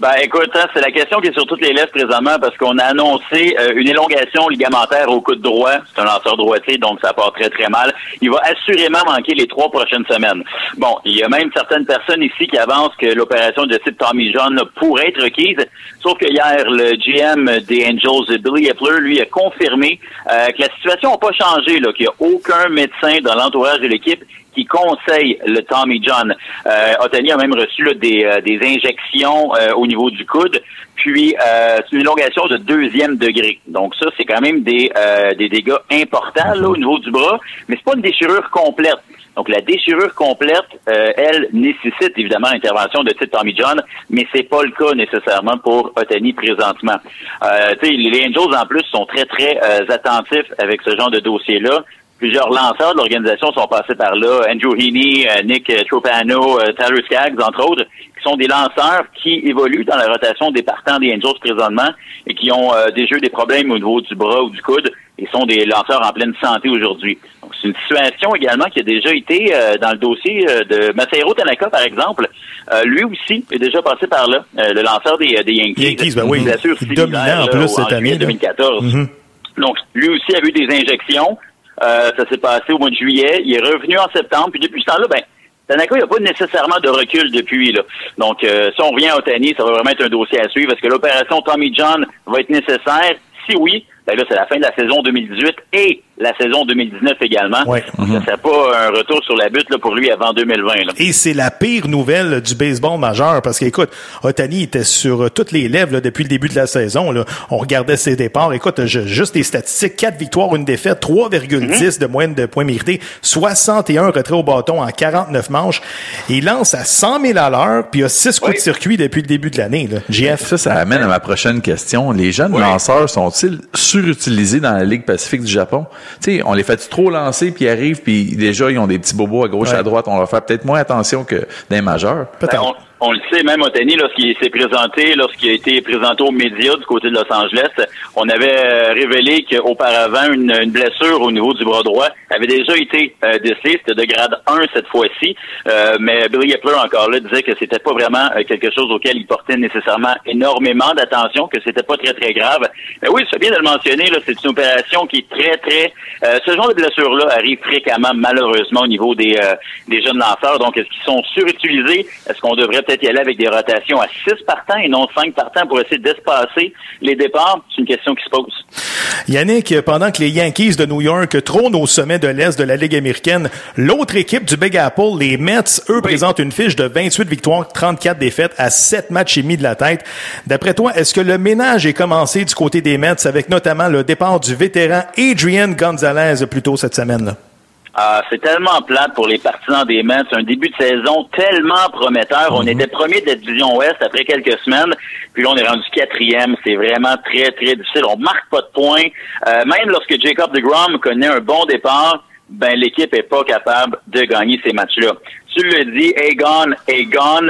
Ben, écoute, hein, c'est la question qui est sur toutes les lèvres présentement parce qu'on a annoncé une élongation ligamentaire au coude droit. C'est un lanceur droitier, donc ça part très, très mal. Il va assurément manquer les 3 prochaines semaines. Bon, il y a même certaines personnes ici qui avancent que l'opération de type Tommy John là, pourrait être requise. Sauf que hier, le GM des Angels, Billy Eppler, lui a confirmé que la situation n'a pas changé, là, qu'il n'y a aucun médecin dans l'entourage de l'équipe qui conseille le Tommy John. Ohtani a même reçu là, des injections au niveau du coude, puis c'est une élongation de deuxième degré. Donc ça, c'est quand même des dégâts importants là, au niveau du bras, mais c'est pas une déchirure complète. Donc la déchirure complète, elle nécessite évidemment l'intervention de type Tommy John, mais c'est pas le cas nécessairement pour Ohtani présentement. Les Angels en plus sont très attentifs avec ce genre de dossier-là. Plusieurs lanceurs de l'organisation sont passés par là, Andrew Heaney, Nick Tropano, Tyler Skaggs, entre autres, qui sont des lanceurs qui évoluent dans la rotation des partants des Angels présentement et qui ont des problèmes au niveau du bras ou du coude et sont des lanceurs en pleine santé aujourd'hui. Donc, c'est une situation également qui a déjà été dans le dossier de Masahiro Tanaka, par exemple. Lui aussi est déjà passé par là, le lanceur des Yankees. Ben oui, il est dominant en plus cette année. 2014. Mm-hmm. Donc, lui aussi a eu des injections. Ça s'est passé au mois de juillet. Il est revenu en septembre. Puis depuis ce temps-là, Tanaka, il n'y a pas nécessairement de recul depuis. Là. Donc, si on revient à Ohtani, ça va vraiment être un dossier à suivre. Est-ce que l'opération Tommy John va être nécessaire? Si oui, là, c'est la fin de la saison 2018 et la saison 2019 également. Ouais. Mm-hmm. Ça ne serait pas un retour sur la butte là, pour lui avant 2020. Là. Et c'est la pire nouvelle du baseball majeur parce qu'écoute, Ohtani était sur toutes les lèvres là, depuis le début de la saison. Là. On regardait ses départs. Écoute, juste les statistiques, 4 victoires, 1 défaite, 3,10 de moyenne de points mérités, 61 retraits au bâton en 49 manches. Il lance à 100 000 à l'heure puis il a 6 coups de circuit depuis le début de l'année. Là. JF. Ça amène à ma prochaine question. Les jeunes lanceurs sont-ils surutilisés dans la Ligue Pacifique du Japon? Tu sais, on les fait trop lancer, puis ils arrivent, puis déjà, ils ont des petits bobos à gauche, à droite. On leur fait peut-être moins attention que des majeurs. Peut-être. On le sait, même Ohtani, lorsqu'il a été présenté aux médias du côté de Los Angeles, on avait révélé qu'auparavant, une blessure au niveau du bras droit avait déjà été décelée. C'était de grade 1 cette fois-ci. Mais Billy Eppler, encore là, disait que c'était pas vraiment quelque chose auquel il portait nécessairement énormément d'attention, que c'était pas très, très grave. Mais oui, c'est bien de le mentionner, là, c'est une opération qui est très... ce genre de blessure-là arrive fréquemment, malheureusement, au niveau des jeunes lanceurs. Donc, est-ce qu'ils sont surutilisés? Est-ce qu'on devrait peut-être y aller avec des rotations à 6 partants et non 5 partants pour essayer d'espacer les départs? C'est une question qui se pose. Yannick, pendant que les Yankees de New York trônent au sommet de l'Est de la Ligue américaine, l'autre équipe du Big Apple, les Mets, eux, présentent une fiche de 28 victoires, 34 défaites à 7 matchs et demi de la tête. D'après toi, est-ce que le ménage est commencé du côté des Mets avec notamment le départ du vétéran Adrian Gonzalez plus tôt cette semaine-là? C'est tellement plate pour les partisans des Mets. C'est un début de saison tellement prometteur. On était premier de la division Ouest après quelques semaines. Puis là, on est rendu 4e. C'est vraiment très, très difficile. On marque pas de points. Même lorsque Jacob deGrom connaît un bon départ, l'équipe est pas capable de gagner ces matchs-là. Tu le dis, Agon,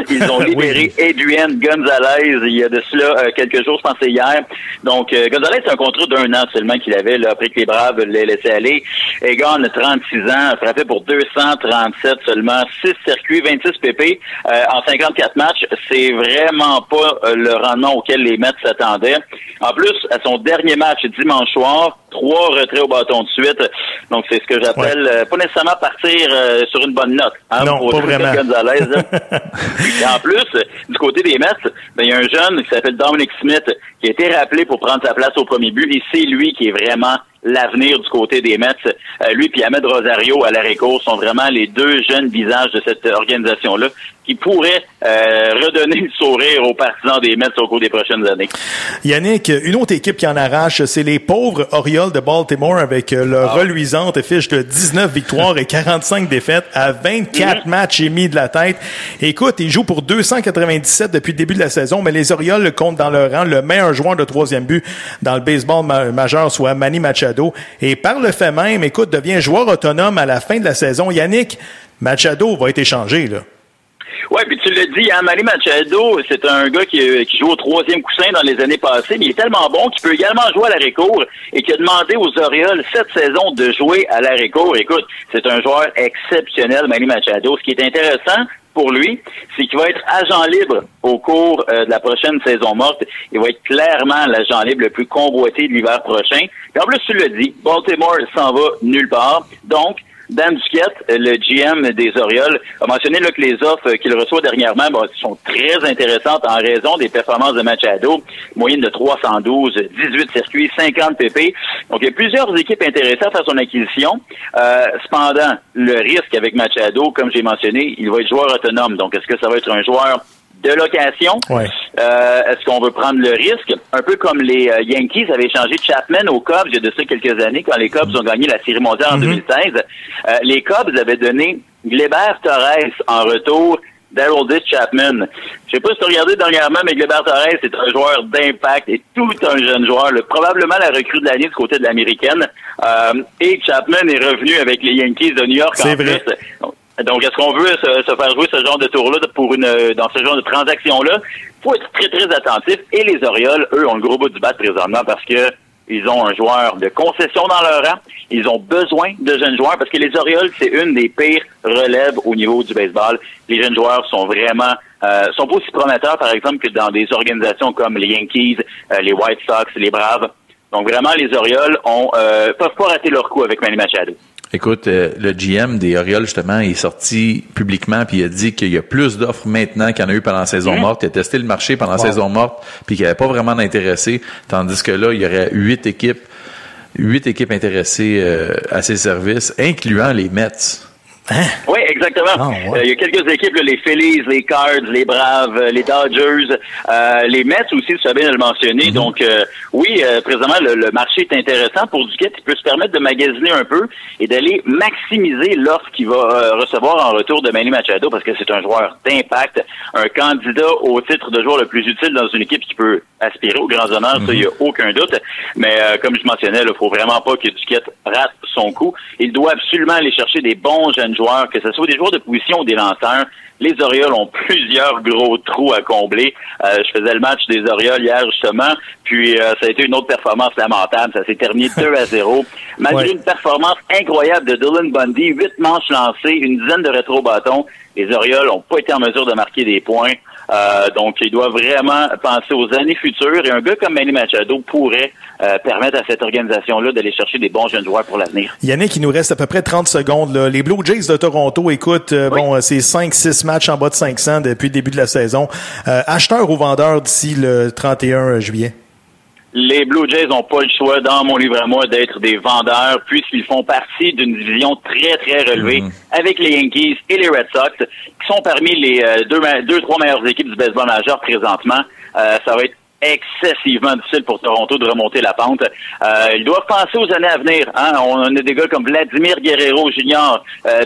ils ont libéré Adrian Gonzalez il y a de cela quelques jours, je pensais hier. Donc, Gonzalez, c'est un contrat d'1 an seulement qu'il avait, là, après que les Braves l'aient laissé aller. Agon, 36 ans, frappé pour 237 seulement, 6 circuits, 26 PP en 54 matchs. C'est vraiment pas le rendement auquel les Mets s'attendaient. En plus, à son dernier match dimanche soir, 3 retraits au bâton de suite. Donc, c'est ce que j'appelle pas nécessairement partir sur une bonne note. Hein, non. Pas vraiment. Et en plus, du côté des Mets, il y a un jeune qui s'appelle Dominique Smith qui a été rappelé pour prendre sa place au premier but et c'est lui qui est vraiment l'avenir du côté des Mets. Lui et Ahmed Rosario à l'arrêt court sont vraiment les deux jeunes visages de cette organisation-là qui pourraient redonner le sourire aux partisans des Mets au cours des prochaines années. Yannick, une autre équipe qui en arrache, c'est les pauvres Orioles de Baltimore avec leur reluisante fiche de 19 victoires et 45 défaites à 24 matchs et demi de la tête. Écoute, ils jouent pour 297 depuis le début de la saison, mais les Orioles comptent dans leur rang le meilleur joueur de troisième but dans le baseball majeur, soit Manny Machado. Et par le fait même, écoute, devient joueur autonome à la fin de la saison. Yannick, Machado va être échangé, là. Ouais, puis tu l'as dit, hein, Manny Machado, c'est un gars qui joue au troisième coussin dans les années passées, mais il est tellement bon qu'il peut également jouer à l'arrêt-court et qui a demandé aux Orioles cette saison de jouer à l'arrêt-court. Écoute, c'est un joueur exceptionnel, Manny Machado. Ce qui est intéressant pour lui, c'est qu'il va être agent libre au cours de la prochaine saison morte. Il va être clairement l'agent libre le plus convoité de l'hiver prochain. Et en plus, tu l'as dit, Baltimore s'en va nulle part. Donc, Dan Duquette, le GM des Orioles, a mentionné là, que les offres qu'il reçoit dernièrement sont très intéressantes en raison des performances de Machado, moyenne de 312, 18 circuits, 50 PP. Donc, il y a plusieurs équipes intéressées à faire son acquisition. Cependant, le risque avec Machado, comme j'ai mentionné, il va être joueur autonome. Donc, est-ce que ça va être un joueur de location? Ouais. Est-ce qu'on veut prendre le risque? Un peu comme les Yankees avaient échangé Chapman aux Cubs il y a de ça quelques années, quand les Cubs ont gagné la Série mondiale en 2016. Les Cubs avaient donné Gleyber Torres en retour d'Aroldis Chapman. Je sais pas si tu as regardé dernièrement, mais Gleyber Torres est un joueur d'impact et tout un jeune joueur, probablement la recrue de l'année du côté de l'Américaine. Et Chapman est revenu avec les Yankees de New York. C'est en vrai. Plus. Donc, est-ce qu'on veut se faire jouer ce genre de tour-là pour dans ce genre de transaction-là? Faut être très, très attentif. Et les Orioles, eux, ont le gros bout du bat présentement parce que ils ont un joueur de concession dans leur rang. Ils ont besoin de jeunes joueurs parce que les Orioles, c'est une des pires relèves au niveau du baseball. Les jeunes joueurs sont vraiment sont pas aussi prometteurs, par exemple, que dans des organisations comme les Yankees, les White Sox, les Braves. Donc, vraiment, les Orioles peuvent pas rater leur coup avec Manny Machado. Écoute, le GM des Orioles, justement, est sorti publiquement puis il a dit qu'il y a plus d'offres maintenant qu'il y en a eu pendant la saison morte. Il a testé le marché pendant la saison morte puis qu'il n'y avait pas vraiment d'intéressés. Tandis que là, il y aurait huit équipes intéressées à ses services, incluant les Mets. Hein? Oui, exactement. Il y a quelques équipes, là, les Phillies, les Cards, les Braves, les Dodgers, les Mets aussi, tu as bien le mentionner. Donc, présentement, le marché est intéressant pour Duquette. Il peut se permettre de magasiner un peu et d'aller maximiser l'offre qu'il va recevoir en retour de Manny Machado parce que c'est un joueur d'impact, un candidat au titre de joueur le plus utile dans une équipe qui peut aspirer aux grands honneurs, ça, il n'y a aucun doute. Mais comme je mentionnais, il ne faut vraiment pas que Duquette rate son coup. Il doit absolument aller chercher des bons jeunes joueurs, que ce soit des joueurs de position ou des lanceurs. Les Orioles ont plusieurs gros trous à combler. Je faisais le match des Orioles hier, justement, puis ça a été une autre performance lamentable. Ça s'est terminé 2-0. Malgré une performance incroyable de Dylan Bundy, 8 manches lancées, une dizaine de rétro-bâtons, les Orioles n'ont pas été en mesure de marquer des points. Donc, ils doivent vraiment penser aux années futures. Et un gars comme Manny Machado pourrait permettre à cette organisation-là d'aller chercher des bons jeunes joueurs pour l'avenir. Yannick, il nous reste à peu près 30 secondes. Là. Les Blue Jays de Toronto, écoute, bon, c'est 5-6 matchs en bas de 500 depuis le début de la saison. Acheteurs ou vendeurs d'ici le 31 juillet? Les Blue Jays n'ont pas le choix, dans mon livre à moi, d'être des vendeurs, puisqu'ils font partie d'une division très, très relevée avec les Yankees et les Red Sox, qui sont parmi les deux, trois meilleures équipes du baseball majeur présentement. Ça va être excessivement difficile pour Toronto de remonter la pente. Ils doivent penser aux années à venir. Hein? On a des gars comme Vladimir Guerrero Jr.,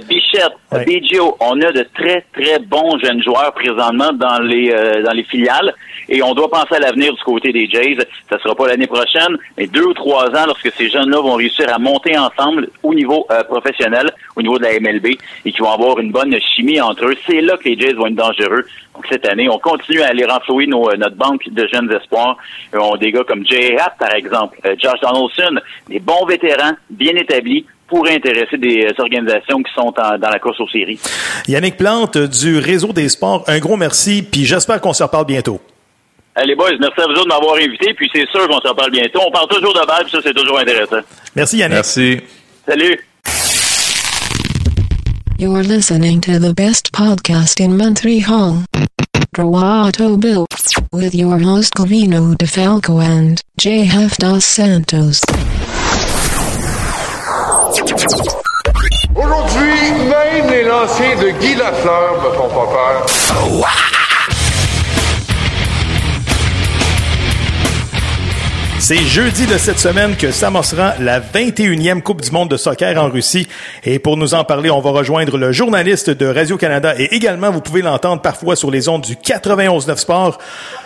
Bichette, Biggio. On a de très, très bons jeunes joueurs présentement dans les filiales. Et on doit penser à l'avenir du côté des Jays. Ça sera pas l'année prochaine, mais 2 ou 3 ans, lorsque ces jeunes-là vont réussir à monter ensemble au niveau professionnel, au niveau de la MLB, et qu'ils vont avoir une bonne chimie entre eux. C'est là que les Jays vont être dangereux. Donc, cette année, on continue à aller renflouer notre banque de jeunes espoirs. On a des gars comme Jay Happ, par exemple, Josh Donaldson, des bons vétérans, bien établis, pourrait intéresser des organisations qui sont dans la course aux séries. Yannick Plante, du Réseau des sports, un gros merci, puis j'espère qu'on se reparle bientôt. Allez, boys, merci à vous autres de m'avoir invité, puis c'est sûr qu'on se reparle bientôt. On parle toujours de balle, puis ça, c'est toujours intéressant. Merci, Yannick. Merci. Salut. You're listening to the best podcast in Montreal. Toronto Bill, with your host Gabino De Falco and J.F. Dos Santos. Aujourd'hui, même les lancers de Guy Lafleur me font pas peur. C'est jeudi de cette semaine que s'amorcera la 21e Coupe du monde de soccer en Russie. Et pour nous en parler, on va rejoindre le journaliste de Radio-Canada et également, vous pouvez l'entendre parfois sur les ondes du 91.9 Sport,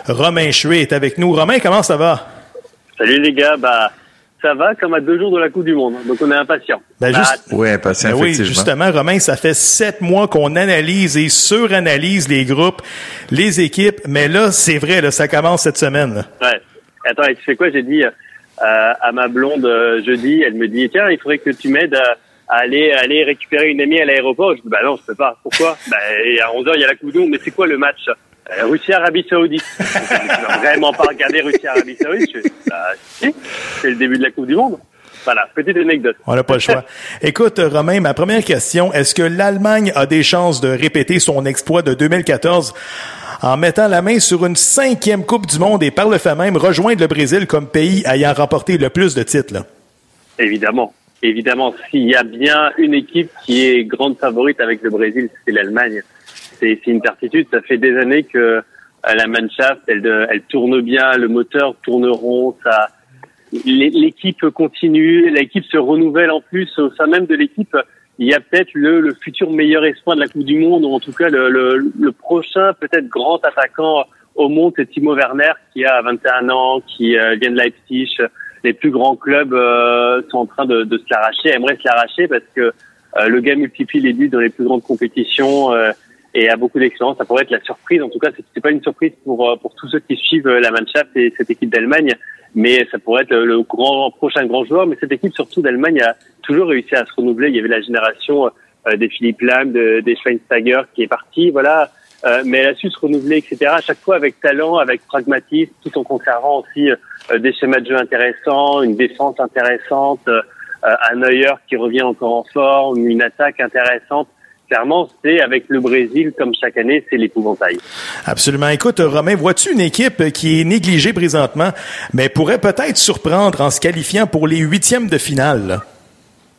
Romain Chouet est avec nous. Romain, comment ça va? Salut les gars, ça va comme à 2 jours de la Coupe du monde, donc on est impatients. Impatients, effectivement. Oui, justement, Romain, ça fait 7 mois qu'on analyse et suranalyse les groupes, les équipes, mais là, c'est vrai, là, ça commence cette semaine. Ouais. Attends, tu sais quoi, j'ai dit à ma blonde jeudi, elle me dit « Tiens, il faudrait que tu m'aides à aller récupérer une amie à l'aéroport. » Je dis « Bah non, je peux pas. Pourquoi ?»« Bah à 11h, il y a la Coupe du monde, mais c'est quoi le match ?» Russie-Arabie Saoudite. Je ne veux vraiment pas regarder Russie-Arabie Saoudite. C'est le début de la Coupe du monde. Voilà, petite anecdote. On n'a pas le choix. Écoute, Romain, ma première question, est-ce que l'Allemagne a des chances de répéter son exploit de 2014 en mettant la main sur une 5e Coupe du Monde et par le fait même rejoindre le Brésil comme pays ayant remporté le plus de titres, là? Évidemment. Évidemment, s'il y a bien une équipe qui est grande favorite avec le Brésil, c'est l'Allemagne. C'est une certitude. Ça fait des années que la Mannschaft, elle tourne bien, le moteur tourne rond, ça... L'équipe continue, l'équipe se renouvelle en plus. Au sein même de l'équipe, il y a peut-être le futur meilleur espoir de la Coupe du Monde, ou en tout cas le prochain peut-être grand attaquant au monde, c'est Timo Werner qui a 21 ans, qui vient de Leipzig. Les plus grands clubs sont en train de se l'arracher, aimeraient se l'arracher parce que le gars multiplie les buts dans les plus grandes compétitions et a beaucoup d'expérience. Ça pourrait être la surprise. En tout cas, c'est pas une surprise pour tous ceux qui suivent la Mannschaft et cette équipe d'Allemagne. Mais ça pourrait être le prochain grand joueur. Mais cette équipe, surtout d'Allemagne, a toujours réussi à se renouveler. Il y avait la génération des Philipp Lahm, des Schweinsteiger qui est partie, voilà. Mais elle a su se renouveler, etc. À chaque fois avec talent, avec pragmatisme, tout en conservant aussi des schémas de jeu intéressants, une défense intéressante, un Neuer qui revient encore en forme, une attaque intéressante. Clairement, c'est avec le Brésil, comme chaque année, c'est l'épouvantail. Absolument. Écoute, Romain, vois-tu une équipe qui est négligée présentement, mais pourrait peut-être surprendre en se qualifiant pour les 8e de finale?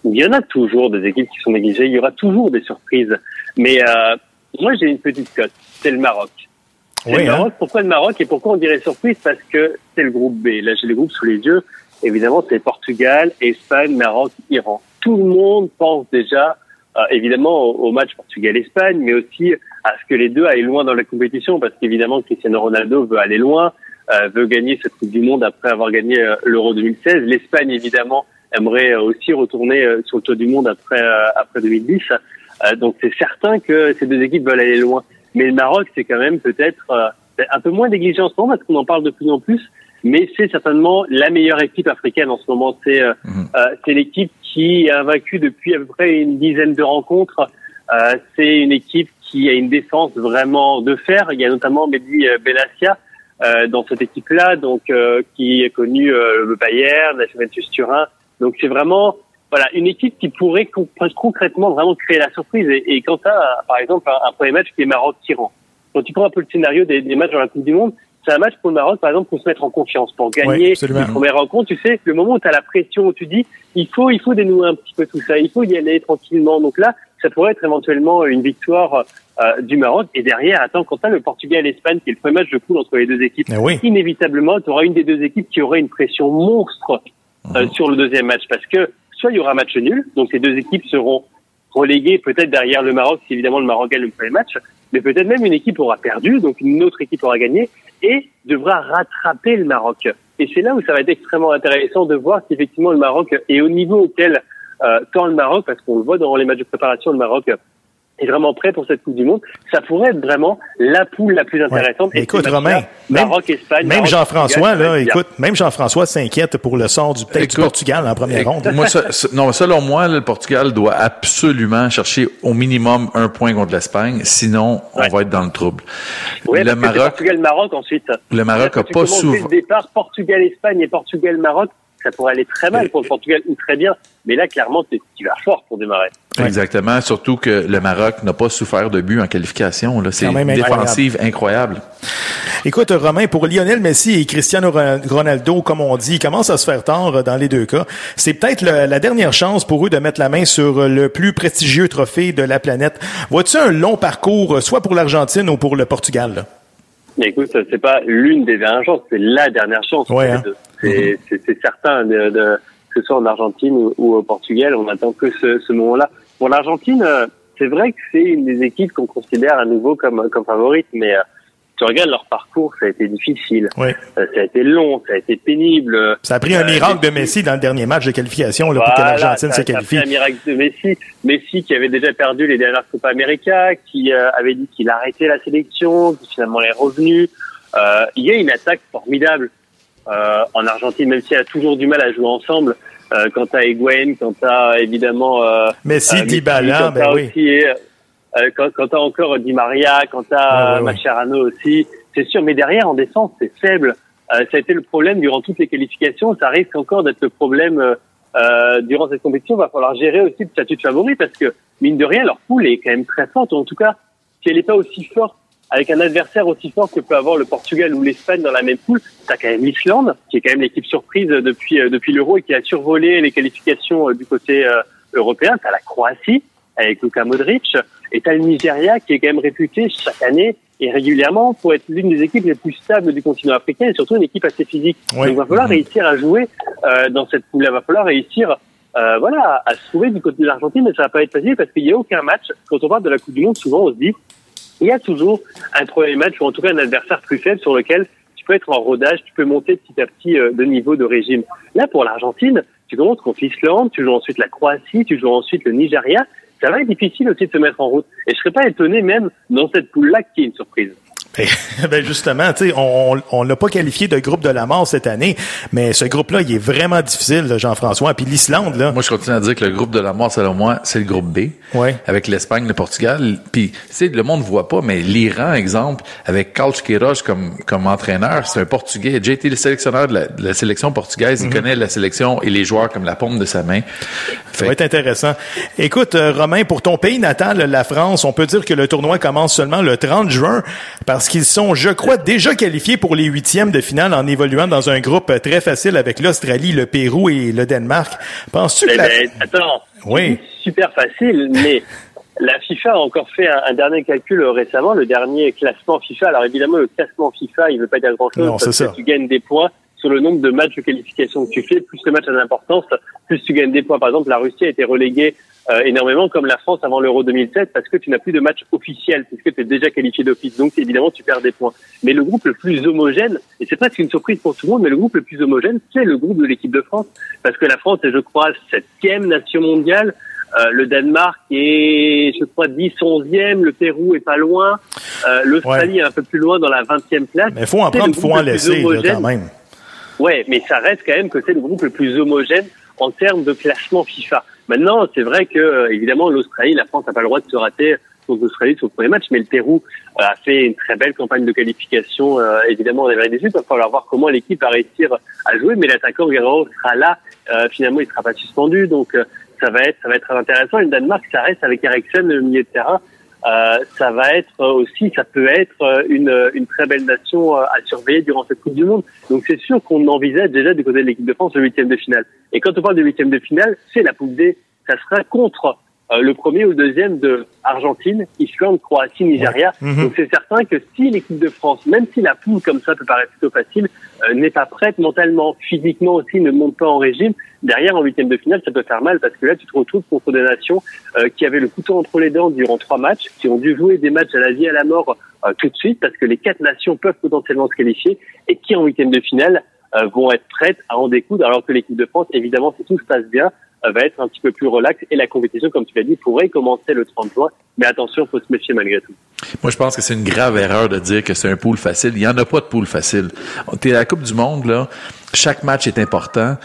Il y en a toujours des équipes qui sont négligées. Il y aura toujours des surprises. Mais moi, j'ai une petite cote. C'est le Maroc. Oui, le Maroc. Hein? Pourquoi le Maroc et pourquoi on dirait surprise? Parce que c'est le groupe B. Là, j'ai le groupe sous les yeux. Évidemment, c'est Portugal, Espagne, Maroc, Iran. Tout le monde pense déjà... évidemment au match Portugal-Espagne, mais aussi à ce que les deux aillent loin dans la compétition, parce qu'évidemment Cristiano Ronaldo veut aller loin, veut gagner cette Coupe du Monde après avoir gagné l'Euro 2016. L'Espagne, évidemment, aimerait aussi retourner sur le tour du monde après 2010. Donc c'est certain que ces deux équipes veulent aller loin. Mais le Maroc, c'est quand même peut-être un peu moins négligé en ce moment, parce qu'on en parle de plus en plus, mais c'est certainement la meilleure équipe africaine en ce moment. C'est l'équipe qui a vaincu depuis à peu près une dizaine de rencontres. C'est une équipe qui a une défense vraiment de fer. Il y a notamment Mehdi Benassia dans cette équipe-là, donc qui a connu le Bayern, la Juventus Turin. Donc c'est vraiment une équipe qui pourrait concrètement vraiment créer la surprise. Et quand tu as, par exemple, un premier match qui est Maroc-Iran, quand tu prends un peu le scénario des matchs dans la Coupe du Monde, c'est un match pour le Maroc, par exemple, pour se mettre en confiance, pour gagner les premières rencontres. Tu sais, le moment où tu as la pression, où tu dis, il faut dénouer un petit peu tout ça, il faut y aller tranquillement. Donc là, ça pourrait être éventuellement une victoire du Maroc. Et derrière, quand tu as le Portugal et l'Espagne, qui est le premier match de poule entre les deux équipes, inévitablement, tu auras une des deux équipes qui aurait une pression monstre sur le deuxième match. Parce que soit il y aura un match nul, donc les deux équipes seront reléguées peut-être derrière le Maroc, si évidemment le Maroc gagne le premier match, mais peut-être même une équipe aura perdu, donc une autre équipe aura gagné, et devra rattraper le Maroc. Et c'est là où ça va être extrêmement intéressant de voir si effectivement le Maroc est au niveau auquel tend le Maroc, parce qu'on le voit dans les matchs de préparation, le Maroc est vraiment prêt pour cette Coupe du Monde. Ça pourrait être vraiment la poule la plus intéressante. Ouais. Écoute, Romain, même Jean-François s'inquiète pour le sort du Portugal en première ronde. Moi, selon moi, le Portugal doit absolument chercher au minimum un point contre l'Espagne, sinon on va être dans le trouble. Oui, le Maroc, Portugal-Maroc ensuite. Le Maroc n'a pas souvent. Dès le départ, Portugal-Espagne et Portugal-Maroc, ça pourrait aller très mal pour le Portugal ou très bien. Mais là, clairement, c'est ce qui va fort pour démarrer. Exactement. Surtout que le Maroc n'a pas souffert de but en qualification. Là, c'est une défensive incroyable. Écoute, Romain, pour Lionel Messi et Cristiano Ronaldo, comme on dit, commence à se faire tard dans les deux cas. C'est peut-être la dernière chance pour eux de mettre la main sur le plus prestigieux trophée de la planète. Vois-tu un long parcours, soit pour l'Argentine ou pour le Portugal, là? Écoute, c'est pas l'une des dernières chances, c'est la dernière chance. Ouais, c'est certain, que ce soit en Argentine ou au Portugal, on attend que ce moment-là. Pour l'Argentine, c'est vrai que c'est une des équipes qu'on considère à nouveau comme favorite, mais tu regardes leur parcours, ça a été difficile, ça a été long, ça a été pénible. Ça a pris un miracle de Messi dans le dernier match de qualification pour que l'Argentine se qualifie. Ça a pris un miracle de Messi qui avait déjà perdu les dernières Copa América, qui avait dit qu'il arrêtait la sélection, qui finalement est revenu. Il y a une attaque formidable en Argentine, même si elle a toujours du mal à jouer ensemble, quant à Higuaín, quant à évidemment Messi, Dybala, quant à encore Di Maria, quant à Mascherano aussi, c'est sûr, mais derrière en défense c'est faible. Ça a été le problème durant toutes les qualifications, ça risque encore d'être le problème durant cette compétition, il va falloir gérer aussi le statut de favori parce que, mine de rien, leur poule est quand même très forte. En tout cas, si elle n'est pas aussi forte, avec un adversaire aussi fort que peut avoir le Portugal ou l'Espagne dans la même poule, t'as quand même l'Islande, qui est quand même l'équipe surprise depuis l'Euro et qui a survolé les qualifications du côté européen. T'as la Croatie, avec Luka Modric, et t'as le Nigeria, qui est quand même réputé chaque année et régulièrement pour être l'une des équipes les plus stables du continent africain et surtout une équipe assez physique. Ouais. Donc il va falloir réussir à jouer dans cette poule. Il va falloir réussir à se trouver du côté de l'Argentine, mais ça va pas être facile parce qu'il n'y a aucun match. Quand on parle de la Coupe du Monde, souvent on se dit il y a toujours un premier match ou en tout cas un adversaire plus faible sur lequel tu peux être en rodage, tu peux monter petit à petit de niveau, de régime. Là, pour l'Argentine, tu commences contre l'Islande, tu joues ensuite la Croatie, tu joues ensuite le Nigeria. Ça va être difficile aussi de se mettre en route. Et je serais pas étonné même dans cette poule-là qu'il y ait une surprise. Ben justement, tu sais, on l'a pas qualifié de groupe de la mort cette année, mais ce groupe-là, il est vraiment difficile, là, Jean-François. Puis l'Islande, là. Moi, je continue à dire que le groupe de la mort, selon moi, c'est le groupe B. Ouais. Avec l'Espagne, le Portugal. Puis, tu sais, le monde voit pas, mais l'Iran, exemple, avec Carlos Queiroz comme entraîneur, c'est un Portugais. Il a déjà été le sélectionneur de la sélection portugaise. Il connaît la sélection et les joueurs comme la paume de sa main. Ça va être intéressant. Écoute, Romain, pour ton pays natal, la France, on peut dire que le tournoi commence seulement le 30 juin parce qu'ils sont, je crois, déjà qualifiés pour les huitièmes de finale en évoluant dans un groupe très facile avec l'Australie, le Pérou et le Danemark. Penses-tu que attends, oui. Super facile, mais la FIFA a encore fait un dernier calcul récemment, le dernier classement FIFA. Alors évidemment, le classement FIFA, il veut pas dire grand-chose parce que tu gagnes des points sur le nombre de matchs de qualification que tu fais, plus le match a d'importance, plus tu gagnes des points. Par exemple, la Russie a été reléguée énormément, comme la France avant l'Euro 2007, parce que tu n'as plus de match officiel, puisque tu es déjà qualifié d'office. Donc, évidemment, tu perds des points. Mais le groupe le plus homogène, et c'est presque une surprise pour tout le monde, mais le groupe le plus homogène, c'est le groupe de l'équipe de France, parce que la France est, je crois, 7e nation mondiale. Le Danemark est, je crois, 11e. Le Pérou est pas loin. L'Australie est un peu plus loin, dans la 20e place. Mais faut en prendre, faut en laisser, là, quand même. Ouais, mais ça reste quand même que c'est le groupe le plus homogène en termes de classement FIFA. Maintenant, c'est vrai que, évidemment, l'Australie, la France n'a pas le droit de se rater contre l'Australie sur le premier match, mais le Pérou a fait une très belle campagne de qualification, évidemment, en Amérique du Sud. Il va falloir voir comment l'équipe va réussir à jouer, mais l'attaquant Guerrero sera là, finalement, il ne sera pas suspendu, donc ça va être très intéressant. Et le Danemark, ça reste avec Eriksen, le milieu de terrain, ça va être aussi, ça peut être une très belle nation à surveiller durant cette Coupe du Monde. Donc c'est sûr qu'on envisage déjà du côté de l'équipe de France le huitième de finale. Et quand on parle de huitième de finale, c'est la poule D. Ça sera contre le premier ou le deuxième de Argentine, Islande, Croatie, Nigeria. Donc c'est certain que si l'équipe de France, même si la poule comme ça peut paraître plutôt facile, n'est pas prête mentalement, physiquement aussi, ne monte pas en régime, derrière en huitième de finale, ça peut faire mal parce que là, tu te retrouves contre des nations qui avaient le couteau entre les dents durant 3 matchs, qui ont dû jouer des matchs à la vie et à la mort tout de suite parce que les 4 nations peuvent potentiellement se qualifier et qui en huitième de finale vont être prêtes à en découdre alors que l'équipe de France, évidemment, si tout se passe bien, va être un petit peu plus relax et la compétition, comme tu l'as dit, pourrait commencer le 30 juin. Mais attention, faut se méfier malgré tout. Moi, je pense que c'est une grave erreur de dire que c'est un pool facile. Il n'y en a pas de pool facile. T'es à la Coupe du Monde, là. Chaque match est important.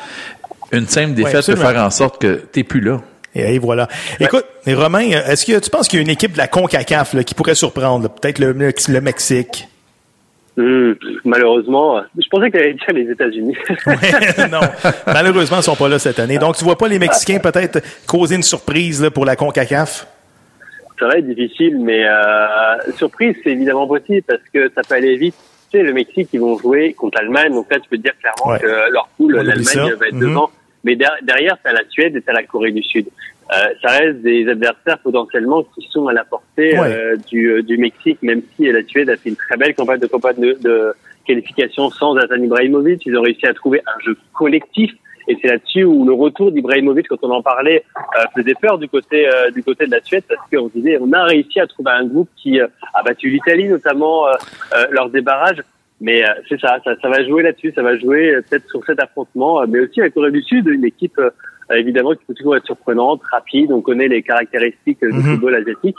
Une simple défaite peut faire en sorte que t'es plus là. Et voilà. Écoute, Romain, est-ce que tu penses qu'il y a une équipe de la CONCACAF là, qui pourrait surprendre? Là, peut-être le Mexique? Malheureusement, je pensais que t'allais dire les États-Unis. Non, malheureusement, ils sont pas là cette année. Donc, tu vois pas les Mexicains peut-être causer une surprise là, pour la CONCACAF? Ça va être difficile, mais surprise, c'est évidemment possible parce que ça peut aller vite. Tu sais, le Mexique, ils vont jouer contre l'Allemagne. Donc là, tu peux te dire clairement que leur poule, l'Allemagne va être devant. Mais derrière, t'as la Suède et t'as la Corée du Sud. Ça reste des adversaires potentiellement qui sont à la portée du Mexique, même si la Suède a fait une très belle campagne de qualification sans Zlatan Ibrahimovic. Ils ont réussi à trouver un jeu collectif et c'est là-dessus où le retour d'Ibrahimovic, quand on en parlait, faisait peur du côté de la Suède parce qu'on disait on a réussi à trouver un groupe qui a battu l'Italie notamment lors des barrages. Mais c'est ça va jouer là-dessus, ça va jouer peut-être sur cet affrontement, mais aussi la Corée du Sud, une équipe évidemment qui peut toujours être surprenante, rapide, on connaît les caractéristiques du football asiatique,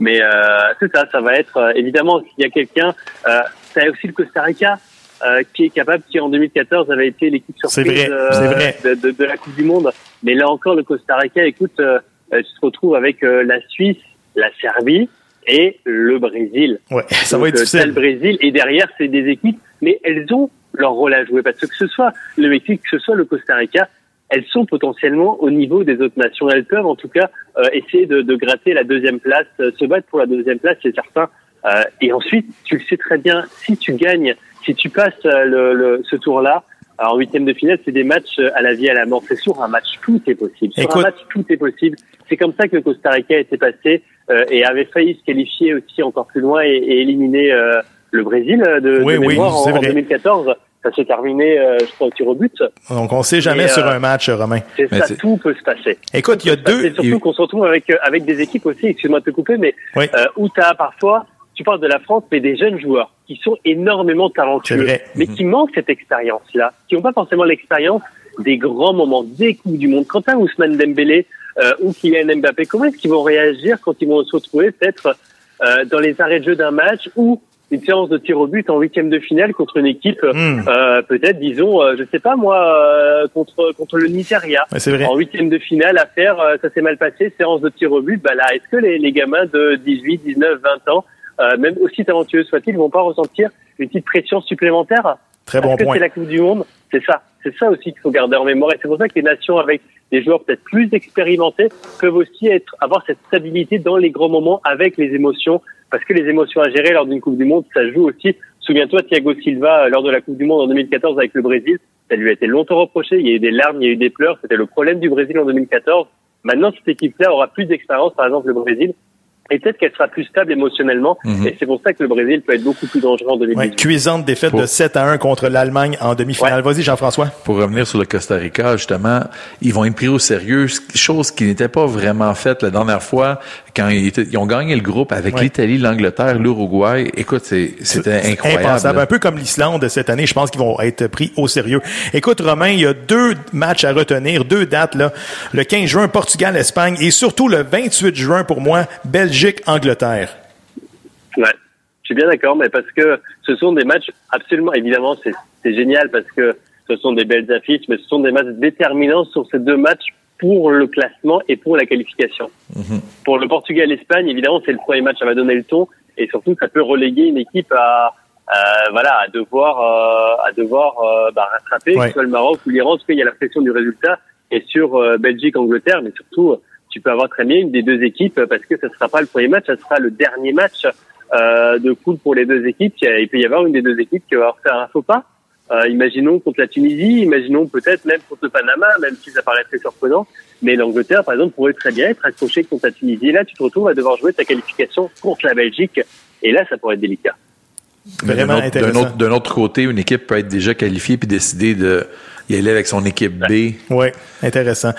mais c'est ça va être évidemment s'il y a quelqu'un, t'as aussi le Costa Rica qui est capable, qui en 2014 avait été l'équipe surprise de la Coupe du Monde, mais là encore le Costa Rica, écoute, tu te retrouves avec la Suisse, la Serbie, et le Brésil. Ouais, ça va être difficile. C'est le Brésil et derrière c'est des équipes, mais elles ont leur rôle à jouer parce que ce soit le Mexique, que ce soit le Costa Rica, elles sont potentiellement au niveau des autres nations. Elles peuvent en tout cas essayer de gratter la deuxième place, se battre pour la deuxième place, c'est certain. Et ensuite, tu le sais très bien, si tu gagnes, si tu passes ce tour-là, alors, en huitième de finale, c'est des matchs à la vie, à la mort. C'est sûr, un match, tout est possible. Sur un match, tout est possible. C'est comme ça que le Costa Rica était passé et avait failli se qualifier aussi encore plus loin et éliminer le Brésil de mémoire en 2014. Ça s'est terminé, je crois, au tir au but. Donc, on ne sait jamais sur un match, Romain. Tout peut se passer. Écoute, il y a deux... Surtout qu'on se retrouve avec des équipes aussi, excuse-moi de te couper, mais où tu as parfois... Tu parles de la France, mais des jeunes joueurs qui sont énormément talentueux, mais qui manquent cette expérience-là, qui n'ont pas forcément l'expérience des grands moments, des Coupes du Monde. Quand un Ousmane Dembélé ou Kylian Mbappé, comment est-ce qu'ils vont réagir quand ils vont se retrouver peut-être dans les arrêts de jeu d'un match ou une séance de tir au but en huitième de finale contre une équipe, peut-être, disons, je sais pas moi, contre le Nigeria. Ouais, c'est vrai. En huitième de finale, à faire, ça s'est mal passé, séance de tir au but, bah là, est-ce que les gamins de 18, 19, 20 ans, même aussi talentueux soient-ils, vont pas ressentir une petite pression supplémentaire? Très bon point. Parce que c'est la Coupe du Monde, c'est ça aussi qu'il faut garder en mémoire. Et c'est pour ça que les nations avec des joueurs peut-être plus expérimentés peuvent aussi avoir cette stabilité dans les grands moments avec les émotions, parce que les émotions à gérer lors d'une Coupe du Monde, ça joue aussi. Souviens-toi, Thiago Silva, lors de la Coupe du Monde en 2014 avec le Brésil, ça lui a été longtemps reproché. Il y a eu des larmes, il y a eu des pleurs. C'était le problème du Brésil en 2014. Maintenant, cette équipe-là aura plus d'expérience, par exemple le Brésil. Et peut-être qu'elle sera plus stable émotionnellement. Et c'est pour ça que le Brésil peut être beaucoup plus dangereux en 2018. Ouais, cuisante défaite de 7-1 contre l'Allemagne en demi-finale. Ouais. Vas-y, Jean-François. Pour revenir sur le Costa Rica, justement, ils vont être pris au sérieux, chose qui n'était pas vraiment faite la dernière fois quand ils ont gagné le groupe avec l'Italie, l'Angleterre, l'Uruguay. Écoute, c'était incroyable. Impensable. Un peu comme l'Islande cette année, je pense qu'ils vont être pris au sérieux. Écoute, Romain, il y a deux matchs à retenir, deux dates, là. Le 15 juin, Portugal-Espagne et surtout le 28 juin, pour moi, Belgique-Angleterre. Ouais, je suis bien d'accord, mais parce que ce sont des matchs absolument, évidemment, c'est génial parce que ce sont des belles affiches, mais ce sont des matchs déterminants sur ces deux matchs pour le classement et pour la qualification. Pour le Portugal-Espagne, évidemment, c'est le premier match, ça va donner le ton, et surtout, ça peut reléguer une équipe à devoir rattraper, que ce soit le Maroc ou l'Iran, parce qu'il y a la pression du résultat, et sur Belgique-Angleterre, mais surtout... tu peux avoir très bien une des deux équipes parce que ce ne sera pas le premier match, ce sera le dernier match de poule pour les deux équipes. Il peut y avoir une des deux équipes qui va faire un faux pas. Imaginons contre la Tunisie, imaginons peut-être même contre le Panama, même si ça paraît très surprenant. Mais l'Angleterre, par exemple, pourrait très bien être accrochée contre la Tunisie. Et là, tu te retrouves à devoir jouer ta qualification contre la Belgique. Et là, ça pourrait être délicat. Vraiment intéressant. D'un autre côté, une équipe peut être déjà qualifiée puis décider de... Il est allé avec son équipe B. Oui, intéressant.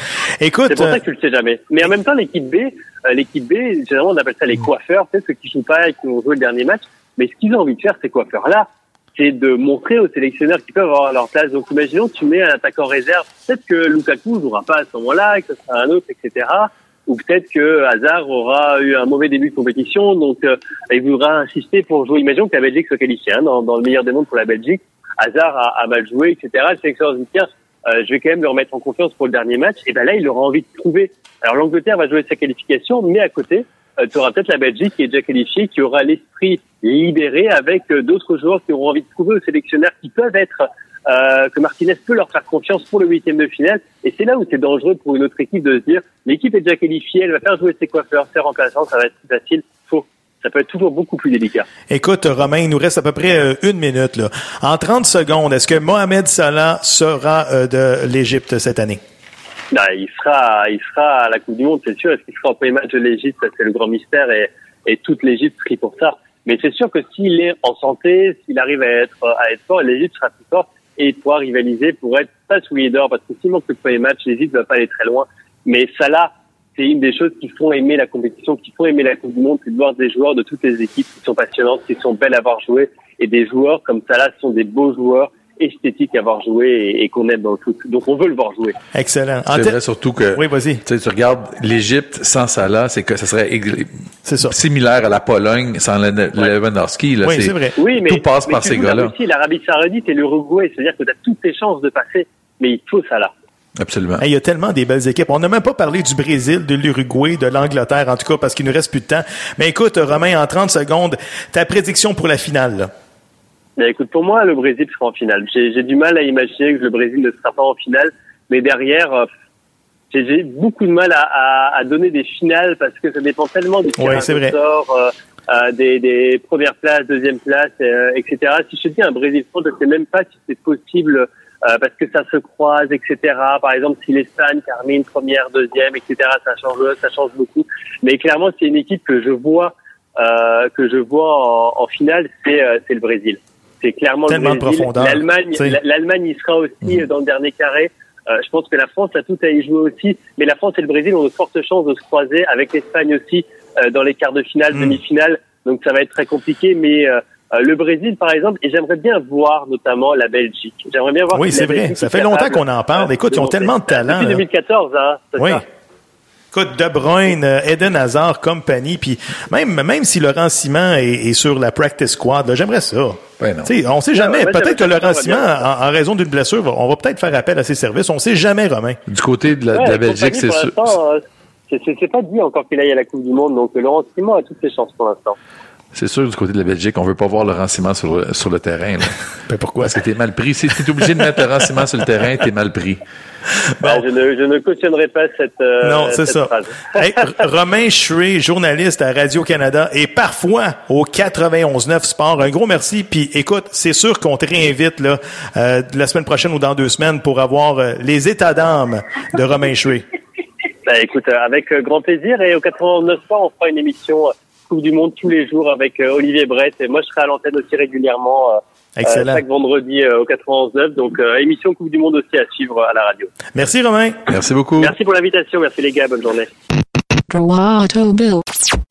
Écoute, c'est pour ça que tu le sais jamais. Mais en même temps, l'équipe B, généralement, on appelle ça les coiffeurs, tu sais, ceux qui jouent pas et qui vont jouer le dernier match. Mais ce qu'ils ont envie de faire, ces coiffeurs-là, c'est de montrer aux sélectionneurs qu'ils peuvent avoir leur place. Donc, imaginons, tu mets un attaquant réserve. Peut-être que Lukaku jouera pas à ce moment-là, que ce sera un autre, etc. Ou peut-être que Hazard aura eu un mauvais début de compétition, donc il voudra insister pour jouer. Imaginons que la Belgique soit qualifiée, hein, dans le meilleur des mondes pour la Belgique. Hazard a mal joué, etc. Le sélectionneur dit tiens, je vais quand même le remettre en confiance pour le dernier match. Et ben là, il aura envie de prouver. Alors l'Angleterre va jouer sa qualification, mais à côté, tu auras peut-être la Belgique qui est déjà qualifiée, qui aura l'esprit libéré avec d'autres joueurs qui auront envie de prouver aux sélectionneurs qui peuvent être que Martinez peut leur faire confiance pour le huitième de finale. Et c'est là où c'est dangereux pour une autre équipe de se dire l'équipe est déjà qualifiée, elle va faire jouer ses coiffeurs, ses remplaçants, ça va être plus facile. Faux. Ça peut être toujours beaucoup plus délicat. Écoute, Romain, il nous reste à peu près une minute, là. En 30 secondes, est-ce que Mohamed Salah sera de l'Égypte cette année? Non, il sera à la Coupe du Monde, c'est sûr. Est-ce qu'il sera au premier match de l'Égypte? C'est le grand mystère et toute l'Égypte prie pour ça. Mais c'est sûr que s'il est en santé, s'il arrive à être fort, l'Égypte sera plus forte et pourra rivaliser pour être pas souillé d'or. Parce que s'il manque le premier match, l'Égypte ne va pas aller très loin. Mais Salah, c'est une des choses qui font aimer la compétition, qui font aimer la Coupe du Monde, c'est de voir des joueurs de toutes les équipes qui sont passionnantes, qui sont belles à avoir joué, et des joueurs comme Salah sont des beaux joueurs esthétiques à avoir joué et qu'on aime dans le foot. Donc on veut le voir jouer. Excellent. C'est vrai surtout que oui, vas-y. Tu regardes l'Égypte sans Salah, c'est que ça serait similaire à la Pologne sans Lewandowski. Là, oui, c'est vrai. Oui, mais tout passe par ces gars-là. Aussi l'Arabie Saoudite et l'Uruguay, c'est-à-dire que tu as toutes tes chances de passer, mais il faut Salah. Absolument. Il y a tellement des belles équipes. On n'a même pas parlé du Brésil, de l'Uruguay, de l'Angleterre, en tout cas, parce qu'il ne reste plus de temps. Mais écoute, Romain, en 30 secondes, ta prédiction pour la finale, là. Écoute, pour moi, le Brésil sera en finale. J'ai du mal à imaginer que le Brésil ne sera pas en finale. mais derrière, j'ai beaucoup de mal à donner des finales parce que ça dépend tellement du terrain de sort, des premières places, deuxième place, etc. Si je te dis un Brésil-France, je ne sais même pas si c'est possible parce que ça se croise, etc. Par exemple, si l'Espagne termine première, deuxième, etc., ça change beaucoup. Mais clairement, c'est une équipe que je vois en finale, c'est le Brésil. C'est clairement tellement le Brésil. L'Allemagne y sera aussi dans le dernier carré. Je pense que la France a tout à y jouer aussi, mais la France et le Brésil ont de fortes chances de se croiser avec l'Espagne aussi dans les quarts de finale, demi-finale. Donc ça va être très compliqué, mais le Brésil par exemple, et j'aimerais bien voir notamment la Belgique. J'aimerais bien voir. Oui, c'est vrai. Ça fait longtemps qu'on en parle. Écoute, ils ont tellement de talent. Depuis 2014, hein. Oui. Ça. Écoute, De Bruyne, Eden Hazard, compagnie, puis même si Laurent Simon est sur la practice squad, là, j'aimerais ça. Ouais, non. On sait jamais. Ouais, peut-être que Laurent Simon, en raison d'une blessure, on va peut-être faire appel à ses services. On sait jamais, Romain. Du côté de la Belgique, c'est sûr. C'est pas dit encore qu'il aille à la Coupe du Monde, donc Laurent Simon a toutes ses chances pour l'instant. C'est sûr, du côté de la Belgique, on veut pas voir Laurent Simon sur le terrain. Ben pourquoi? Parce que t'es mal pris. Si t'es obligé de mettre Laurent Simon sur le terrain, t'es mal pris. Bon. Ben, je ne cautionnerai pas cette non, c'est cette ça. Phrase. Hey, Romain Chouet, journaliste à Radio-Canada et parfois au 91.9 Sport. Un gros merci. Puis écoute, c'est sûr qu'on te réinvite là, la semaine prochaine ou dans 2 semaines pour avoir les états d'âme de Romain Chouet. Ben, écoute, avec grand plaisir. Et au 91.9 Sport, on fera une émission Coupe du Monde tous les jours avec Olivier Brett et moi je serai à l'antenne aussi régulièrement chaque vendredi au 91.9, donc émission Coupe du Monde aussi à suivre à la radio. Merci Romain. Merci beaucoup. Merci pour l'invitation, merci les gars, bonne journée.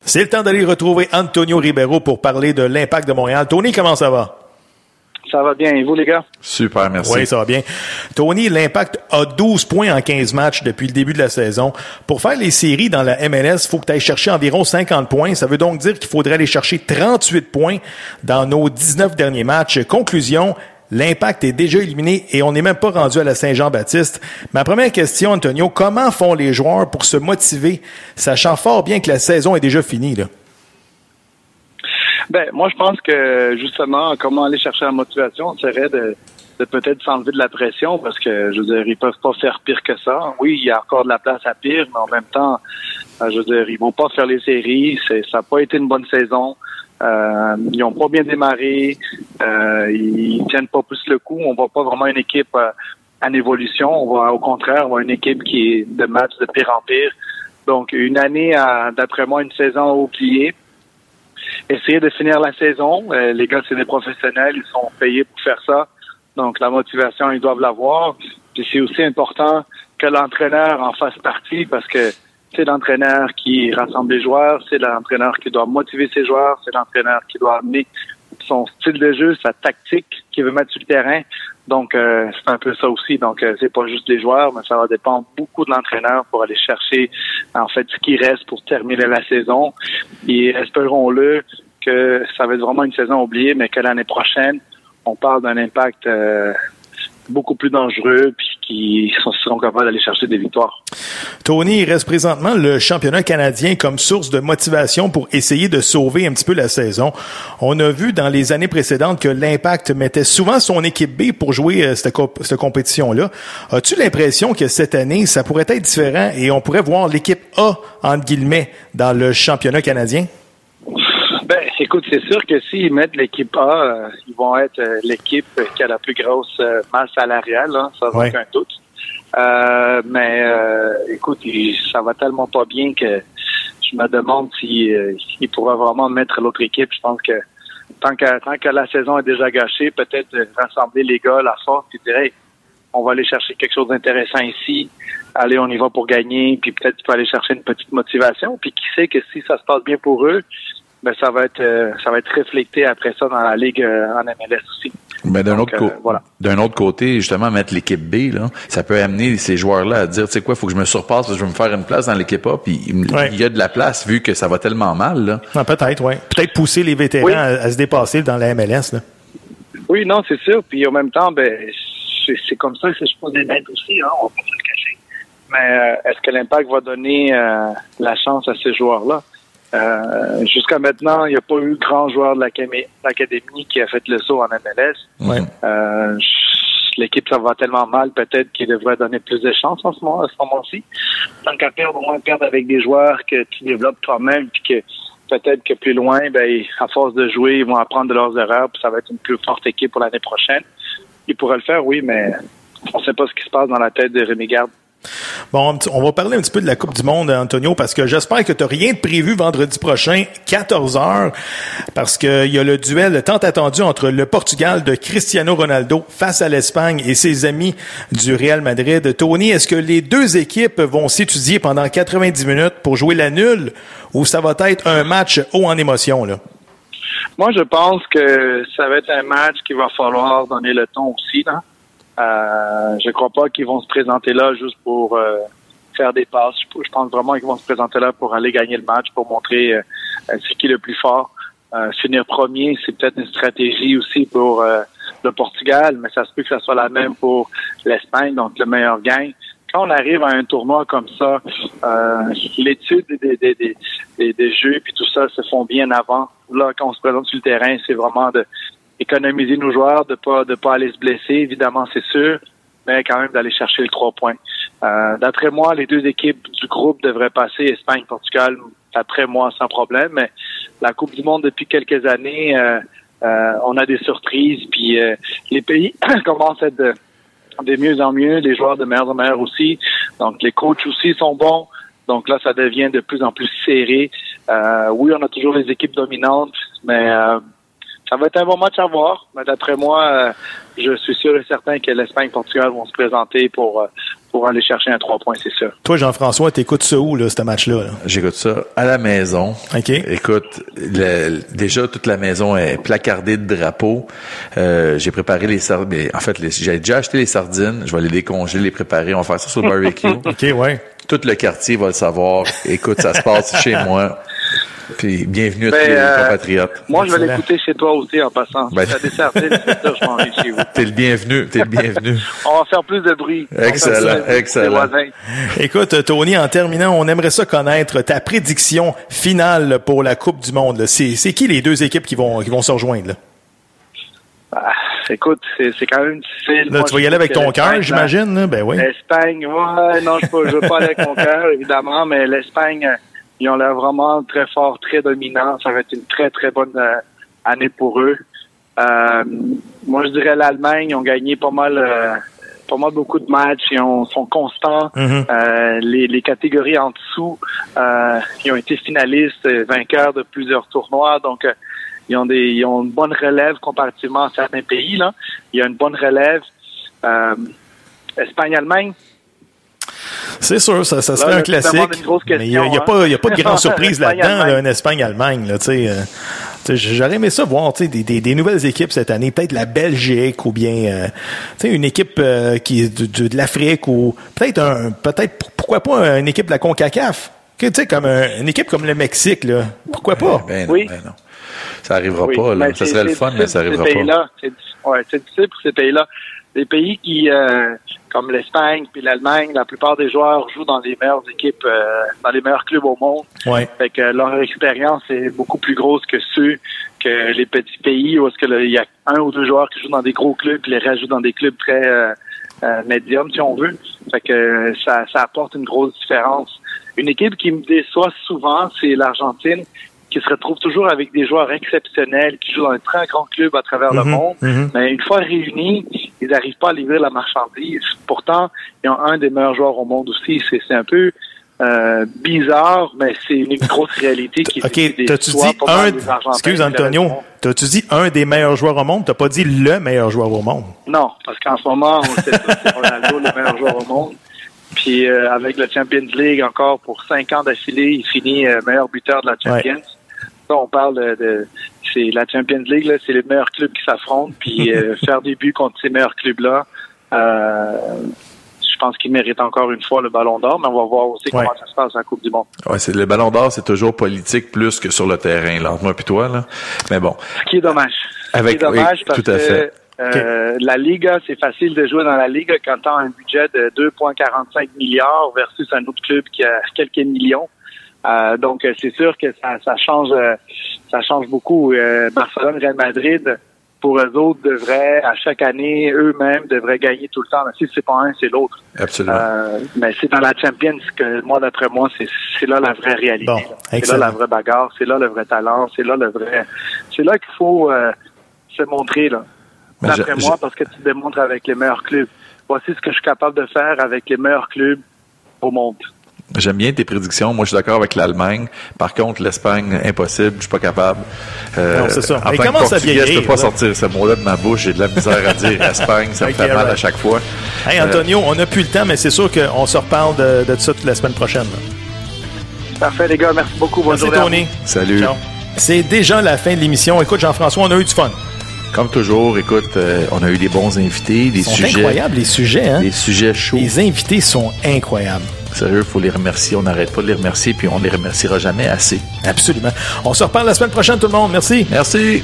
C'est le temps d'aller retrouver Antonio Ribeiro pour parler de l'Impact de Montréal. Tony, comment ça va? Ça va bien. Et vous, les gars? Super, merci. Oui, ça va bien. Tony, l'Impact a 12 points en 15 matchs depuis le début de la saison. Pour faire les séries dans la MLS, il faut que tu ailles chercher environ 50 points. Ça veut donc dire qu'il faudrait aller chercher 38 points dans nos 19 derniers matchs. Conclusion, l'Impact est déjà éliminé et on n'est même pas rendu à la Saint-Jean-Baptiste. Ma première question, Antonio, comment font les joueurs pour se motiver, sachant fort bien que la saison est déjà finie, là? Ben, moi, je pense que, justement, comment aller chercher la motivation, serait de peut-être s'enlever de la pression parce que, je veux dire, ils peuvent pas faire pire que ça. Oui, il y a encore de la place à pire, mais en même temps, je veux dire, ils vont pas faire les séries. Ça n'a pas été une bonne saison. Ils ont pas bien démarré. Ils tiennent pas plus le coup. On voit pas vraiment une équipe en évolution. On voit, au contraire, on voit une équipe qui est de match de pire en pire. Donc, une année, d'après moi, une saison oubliée. Essayer de finir la saison. Les gars, c'est des professionnels. Ils sont payés pour faire ça. Donc, la motivation, ils doivent l'avoir. Puis, c'est aussi important que l'entraîneur en fasse partie parce que c'est l'entraîneur qui rassemble les joueurs. C'est l'entraîneur qui doit motiver ses joueurs. C'est l'entraîneur qui doit amener son style de jeu, sa tactique qu'il veut mettre sur le terrain. Donc, c'est un peu ça aussi. Donc, c'est pas juste les joueurs, mais ça va dépendre beaucoup de l'entraîneur pour aller chercher, en fait, ce qui reste pour terminer la saison. Et espérons-le que ça va être vraiment une saison oubliée, mais que l'année prochaine, on parle d'un Impact beaucoup plus dangereux, puis qui seront capables d'aller chercher des victoires. Tony, il reste présentement le championnat canadien comme source de motivation pour essayer de sauver un petit peu la saison. On a vu dans les années précédentes que l'Impact mettait souvent son équipe B pour jouer cette compétition-là. As-tu l'impression que cette année, ça pourrait être différent et on pourrait voir l'équipe A, entre guillemets, dans le championnat canadien? Ben, écoute, c'est sûr que s'ils mettent l'équipe A, ils vont être l'équipe qui a la plus grosse masse salariale, hein, sans aucun doute. Écoute, ça va tellement pas bien que je me demande s'ils pourraient vraiment mettre l'autre équipe. Je pense que tant que la saison est déjà gâchée, peut-être rassembler les gars, la force, puis dire, hey, on va aller chercher quelque chose d'intéressant ici. Allez, on y va pour gagner. Puis peut-être tu peux aller chercher une petite motivation. Puis qui sait que si ça se passe bien pour eux, ben ça va être réflécté après ça dans la ligue en MLS aussi. Mais d'un autre côté, justement, mettre l'équipe B, là, ça peut amener ces joueurs-là à dire, tu sais quoi, faut que je me surpasse, parce que je vais me faire une place dans l'équipe A. Puis il y a de la place vu que ça va tellement mal, là. Ah, peut-être, oui. Peut-être pousser les vétérans à se dépasser dans la MLS, là. Oui, non, c'est sûr. Puis en même temps, ben c'est comme ça que je pense des bêtes aussi, hein, on va pas se le cacher. Mais est-ce que l'Impact va donner la chance à ces joueurs-là? Jusqu'à maintenant, il n'y a pas eu grand joueur de l'Académie qui a fait le saut en MLS. Ouais. l'équipe ça va tellement mal, peut-être qu'il devrait donner plus de chance en ce moment, à ce moment-ci. Tant qu'à perdre, au moins perdre avec des joueurs que tu développes toi-même, puis que peut-être que plus loin, ben, à force de jouer, ils vont apprendre de leurs erreurs, puis ça va être une plus forte équipe pour l'année prochaine. Ils pourraient le faire, oui, mais on ne sait pas ce qui se passe dans la tête de Rémi Garde. Bon, on va parler un petit peu de la Coupe du Monde, Antonio, parce que j'espère que tu n'as rien de prévu vendredi prochain, 14h, parce qu'il y a le duel tant attendu entre le Portugal de Cristiano Ronaldo face à l'Espagne et ses amis du Real Madrid. Tony, est-ce que les deux équipes vont s'étudier pendant 90 minutes pour jouer la nulle ou ça va être un match haut en émotion, là? Moi, je pense que ça va être un match qu'il va falloir donner le ton aussi, là. Je crois pas qu'ils vont se présenter là juste pour faire des passes. Je pense vraiment qu'ils vont se présenter là pour aller gagner le match, pour montrer c'est qui le plus fort. Finir premier, c'est peut-être une stratégie aussi pour le Portugal, mais ça se peut que ça soit la même pour l'Espagne, donc le meilleur gagne. Quand on arrive à un tournoi comme ça, l'étude des jeux puis tout ça se font bien avant. Là, quand on se présente sur le terrain, c'est vraiment de économiser nos joueurs, de pas aller se blesser, évidemment, c'est sûr, mais quand même d'aller chercher les 3 points. D'après moi, les deux équipes du groupe devraient passer, Espagne-Portugal, d'après moi, sans problème, mais la Coupe du Monde, depuis quelques années, on a des surprises, puis les pays commencent à être de mieux en mieux, les joueurs de meilleurs en meilleurs aussi, donc les coachs aussi sont bons, donc là, ça devient de plus en plus serré. Oui, on a toujours les équipes dominantes, mais ça va être un bon match à voir, mais d'après moi, je suis sûr et certain que l'Espagne et Portugal vont se présenter pour aller chercher un 3 points, c'est sûr. Toi, Jean-François, t'écoutes ça où, là, ce match-là? Là? J'écoute ça à la maison. OK. Écoute, déjà, toute la maison est placardée de drapeaux. J'ai préparé les sardines. En fait, j'ai déjà acheté les sardines. Je vais les décongeler, les préparer. On va faire ça sur le barbecue. OK, ouais. Tout le quartier va le savoir. Écoute, ça se passe chez moi. Puis bienvenue à tous les compatriotes. Moi, je vais l'écouter chez toi aussi, en passant. Ben, ça dessertait, c'est ça, je m'en vais chez vous. T'es le bienvenu. On va faire plus de bruit. Excellent. Écoute, Tony, en terminant, on aimerait ça connaître ta prédiction finale pour la Coupe du Monde, là. C'est qui les deux équipes qui vont se rejoindre, là? Ah, écoute, c'est quand même difficile. Là, moi, tu vas y aller avec ton cœur, j'imagine, là? Ben oui. L'Espagne, ouais, non, je veux pas aller avec mon cœur, évidemment, mais l'Espagne, ils ont l'air vraiment très forts, très dominants. Ça va être une très, très bonne année pour eux. Moi, je dirais l'Allemagne. Ils ont gagné pas mal beaucoup de matchs. Ils sont constants. Mm-hmm. Les catégories en dessous, ils ont été finalistes, vainqueurs de plusieurs tournois. Donc, ils ont une bonne relève comparativement à certains pays, là. Il y a une bonne relève. Espagne-Allemagne. C'est sûr, ça serait un classique, mais il n'y a pas de grande surprise là-dedans, là, en Espagne-Allemagne. Là, j'aurais aimé ça voir des nouvelles équipes cette année, peut-être la Belgique ou bien une équipe qui est de l'Afrique ou peut-être pourquoi pas une équipe de la CONCACAF, comme une équipe comme le Mexique, là. Pourquoi pas? Ben non. Ça n'arrivera pas, là. Ça serait le fun, mais ça n'arrivera pas. C'est difficile pour ces pays-là. Des pays qui, comme l'Espagne puis l'Allemagne, la plupart des joueurs jouent dans les meilleures équipes, dans les meilleurs clubs au monde. Ouais. Fait que leur expérience est beaucoup plus grosse que les petits pays où est-ce que il y a un ou deux joueurs qui jouent dans des gros clubs puis les restes jouent dans des clubs très médiums, si on veut. Fait que ça apporte une grosse différence. Une équipe qui me déçoit souvent, c'est l'Argentine, qui se retrouve toujours avec des joueurs exceptionnels qui jouent dans un très grand club à travers le monde. Mm-hmm. Mais une fois réunis, ils n'arrivent pas à livrer la marchandise. Pourtant, ils ont un des meilleurs joueurs au monde aussi. C'est un peu bizarre, mais c'est une grosse réalité qui est des soirs pour les Argentins. Excuse, Antonio, t'as-tu dit un des meilleurs joueurs au monde? T'as pas dit le meilleur joueur au monde? Non, parce qu'en ce moment, on sait que c'est Ronaldo le meilleur joueur au monde. Puis avec la Champions League encore pour 5 ans d'affilée, il finit meilleur buteur de la Champions. Ouais. Là, on parle c'est la Champions League, là, c'est les meilleurs clubs qui s'affrontent, puis faire des buts contre ces meilleurs clubs-là, je pense qu'ils méritent encore une fois le Ballon d'Or, mais on va voir aussi comment ça se passe en Coupe du Monde. Ouais, le Ballon d'Or, c'est toujours politique plus que sur le terrain, là, entre moi et toi, là. Mais bon. Ce qui est dommage. Parce tout à fait. La Liga, c'est facile de jouer dans la Liga quand t'as un budget de 2,45 milliards versus un autre club qui a quelques millions. Donc c'est sûr que ça change beaucoup. Barcelone, Real Madrid, pour eux autres, devraient, à chaque année, eux-mêmes devraient gagner tout le temps. Mais si c'est pas un, c'est l'autre. Absolument. Mais c'est dans la Champions que, mois d'après mois, c'est là la vraie réalité. Bon, c'est là la vraie bagarre, c'est là le vrai talent, c'est là le vrai... C'est là qu'il faut se montrer, là. D'après moi, parce que tu démontres avec les meilleurs clubs. Voici ce que je suis capable de faire avec les meilleurs clubs au monde. J'aime bien tes prédictions. Moi, je suis d'accord avec l'Allemagne. Par contre, l'Espagne, impossible. Je suis pas capable. Non, c'est ça. En tant que Portugais, je peux pas sortir ce mot-là de ma bouche. J'ai de la misère à dire Espagne. Ça me fait mal à chaque fois. Hey, Antonio, on n'a plus le temps, mais c'est sûr qu'on se reparle de ça toute la semaine prochaine. Parfait, les gars. Merci beaucoup. Bonne journée. Merci, Tony. Salut. Ciao. C'est déjà la fin de l'émission. Écoute, Jean-François, on a eu du fun. Comme toujours, écoute, on a eu des bons invités, des sujets... Ils sont incroyables, les sujets, hein? Les sujets chauds. Les invités sont incroyables. Sérieux, il faut les remercier. On n'arrête pas de les remercier, puis on ne les remerciera jamais assez. Absolument. On se reparle la semaine prochaine, tout le monde. Merci. Merci.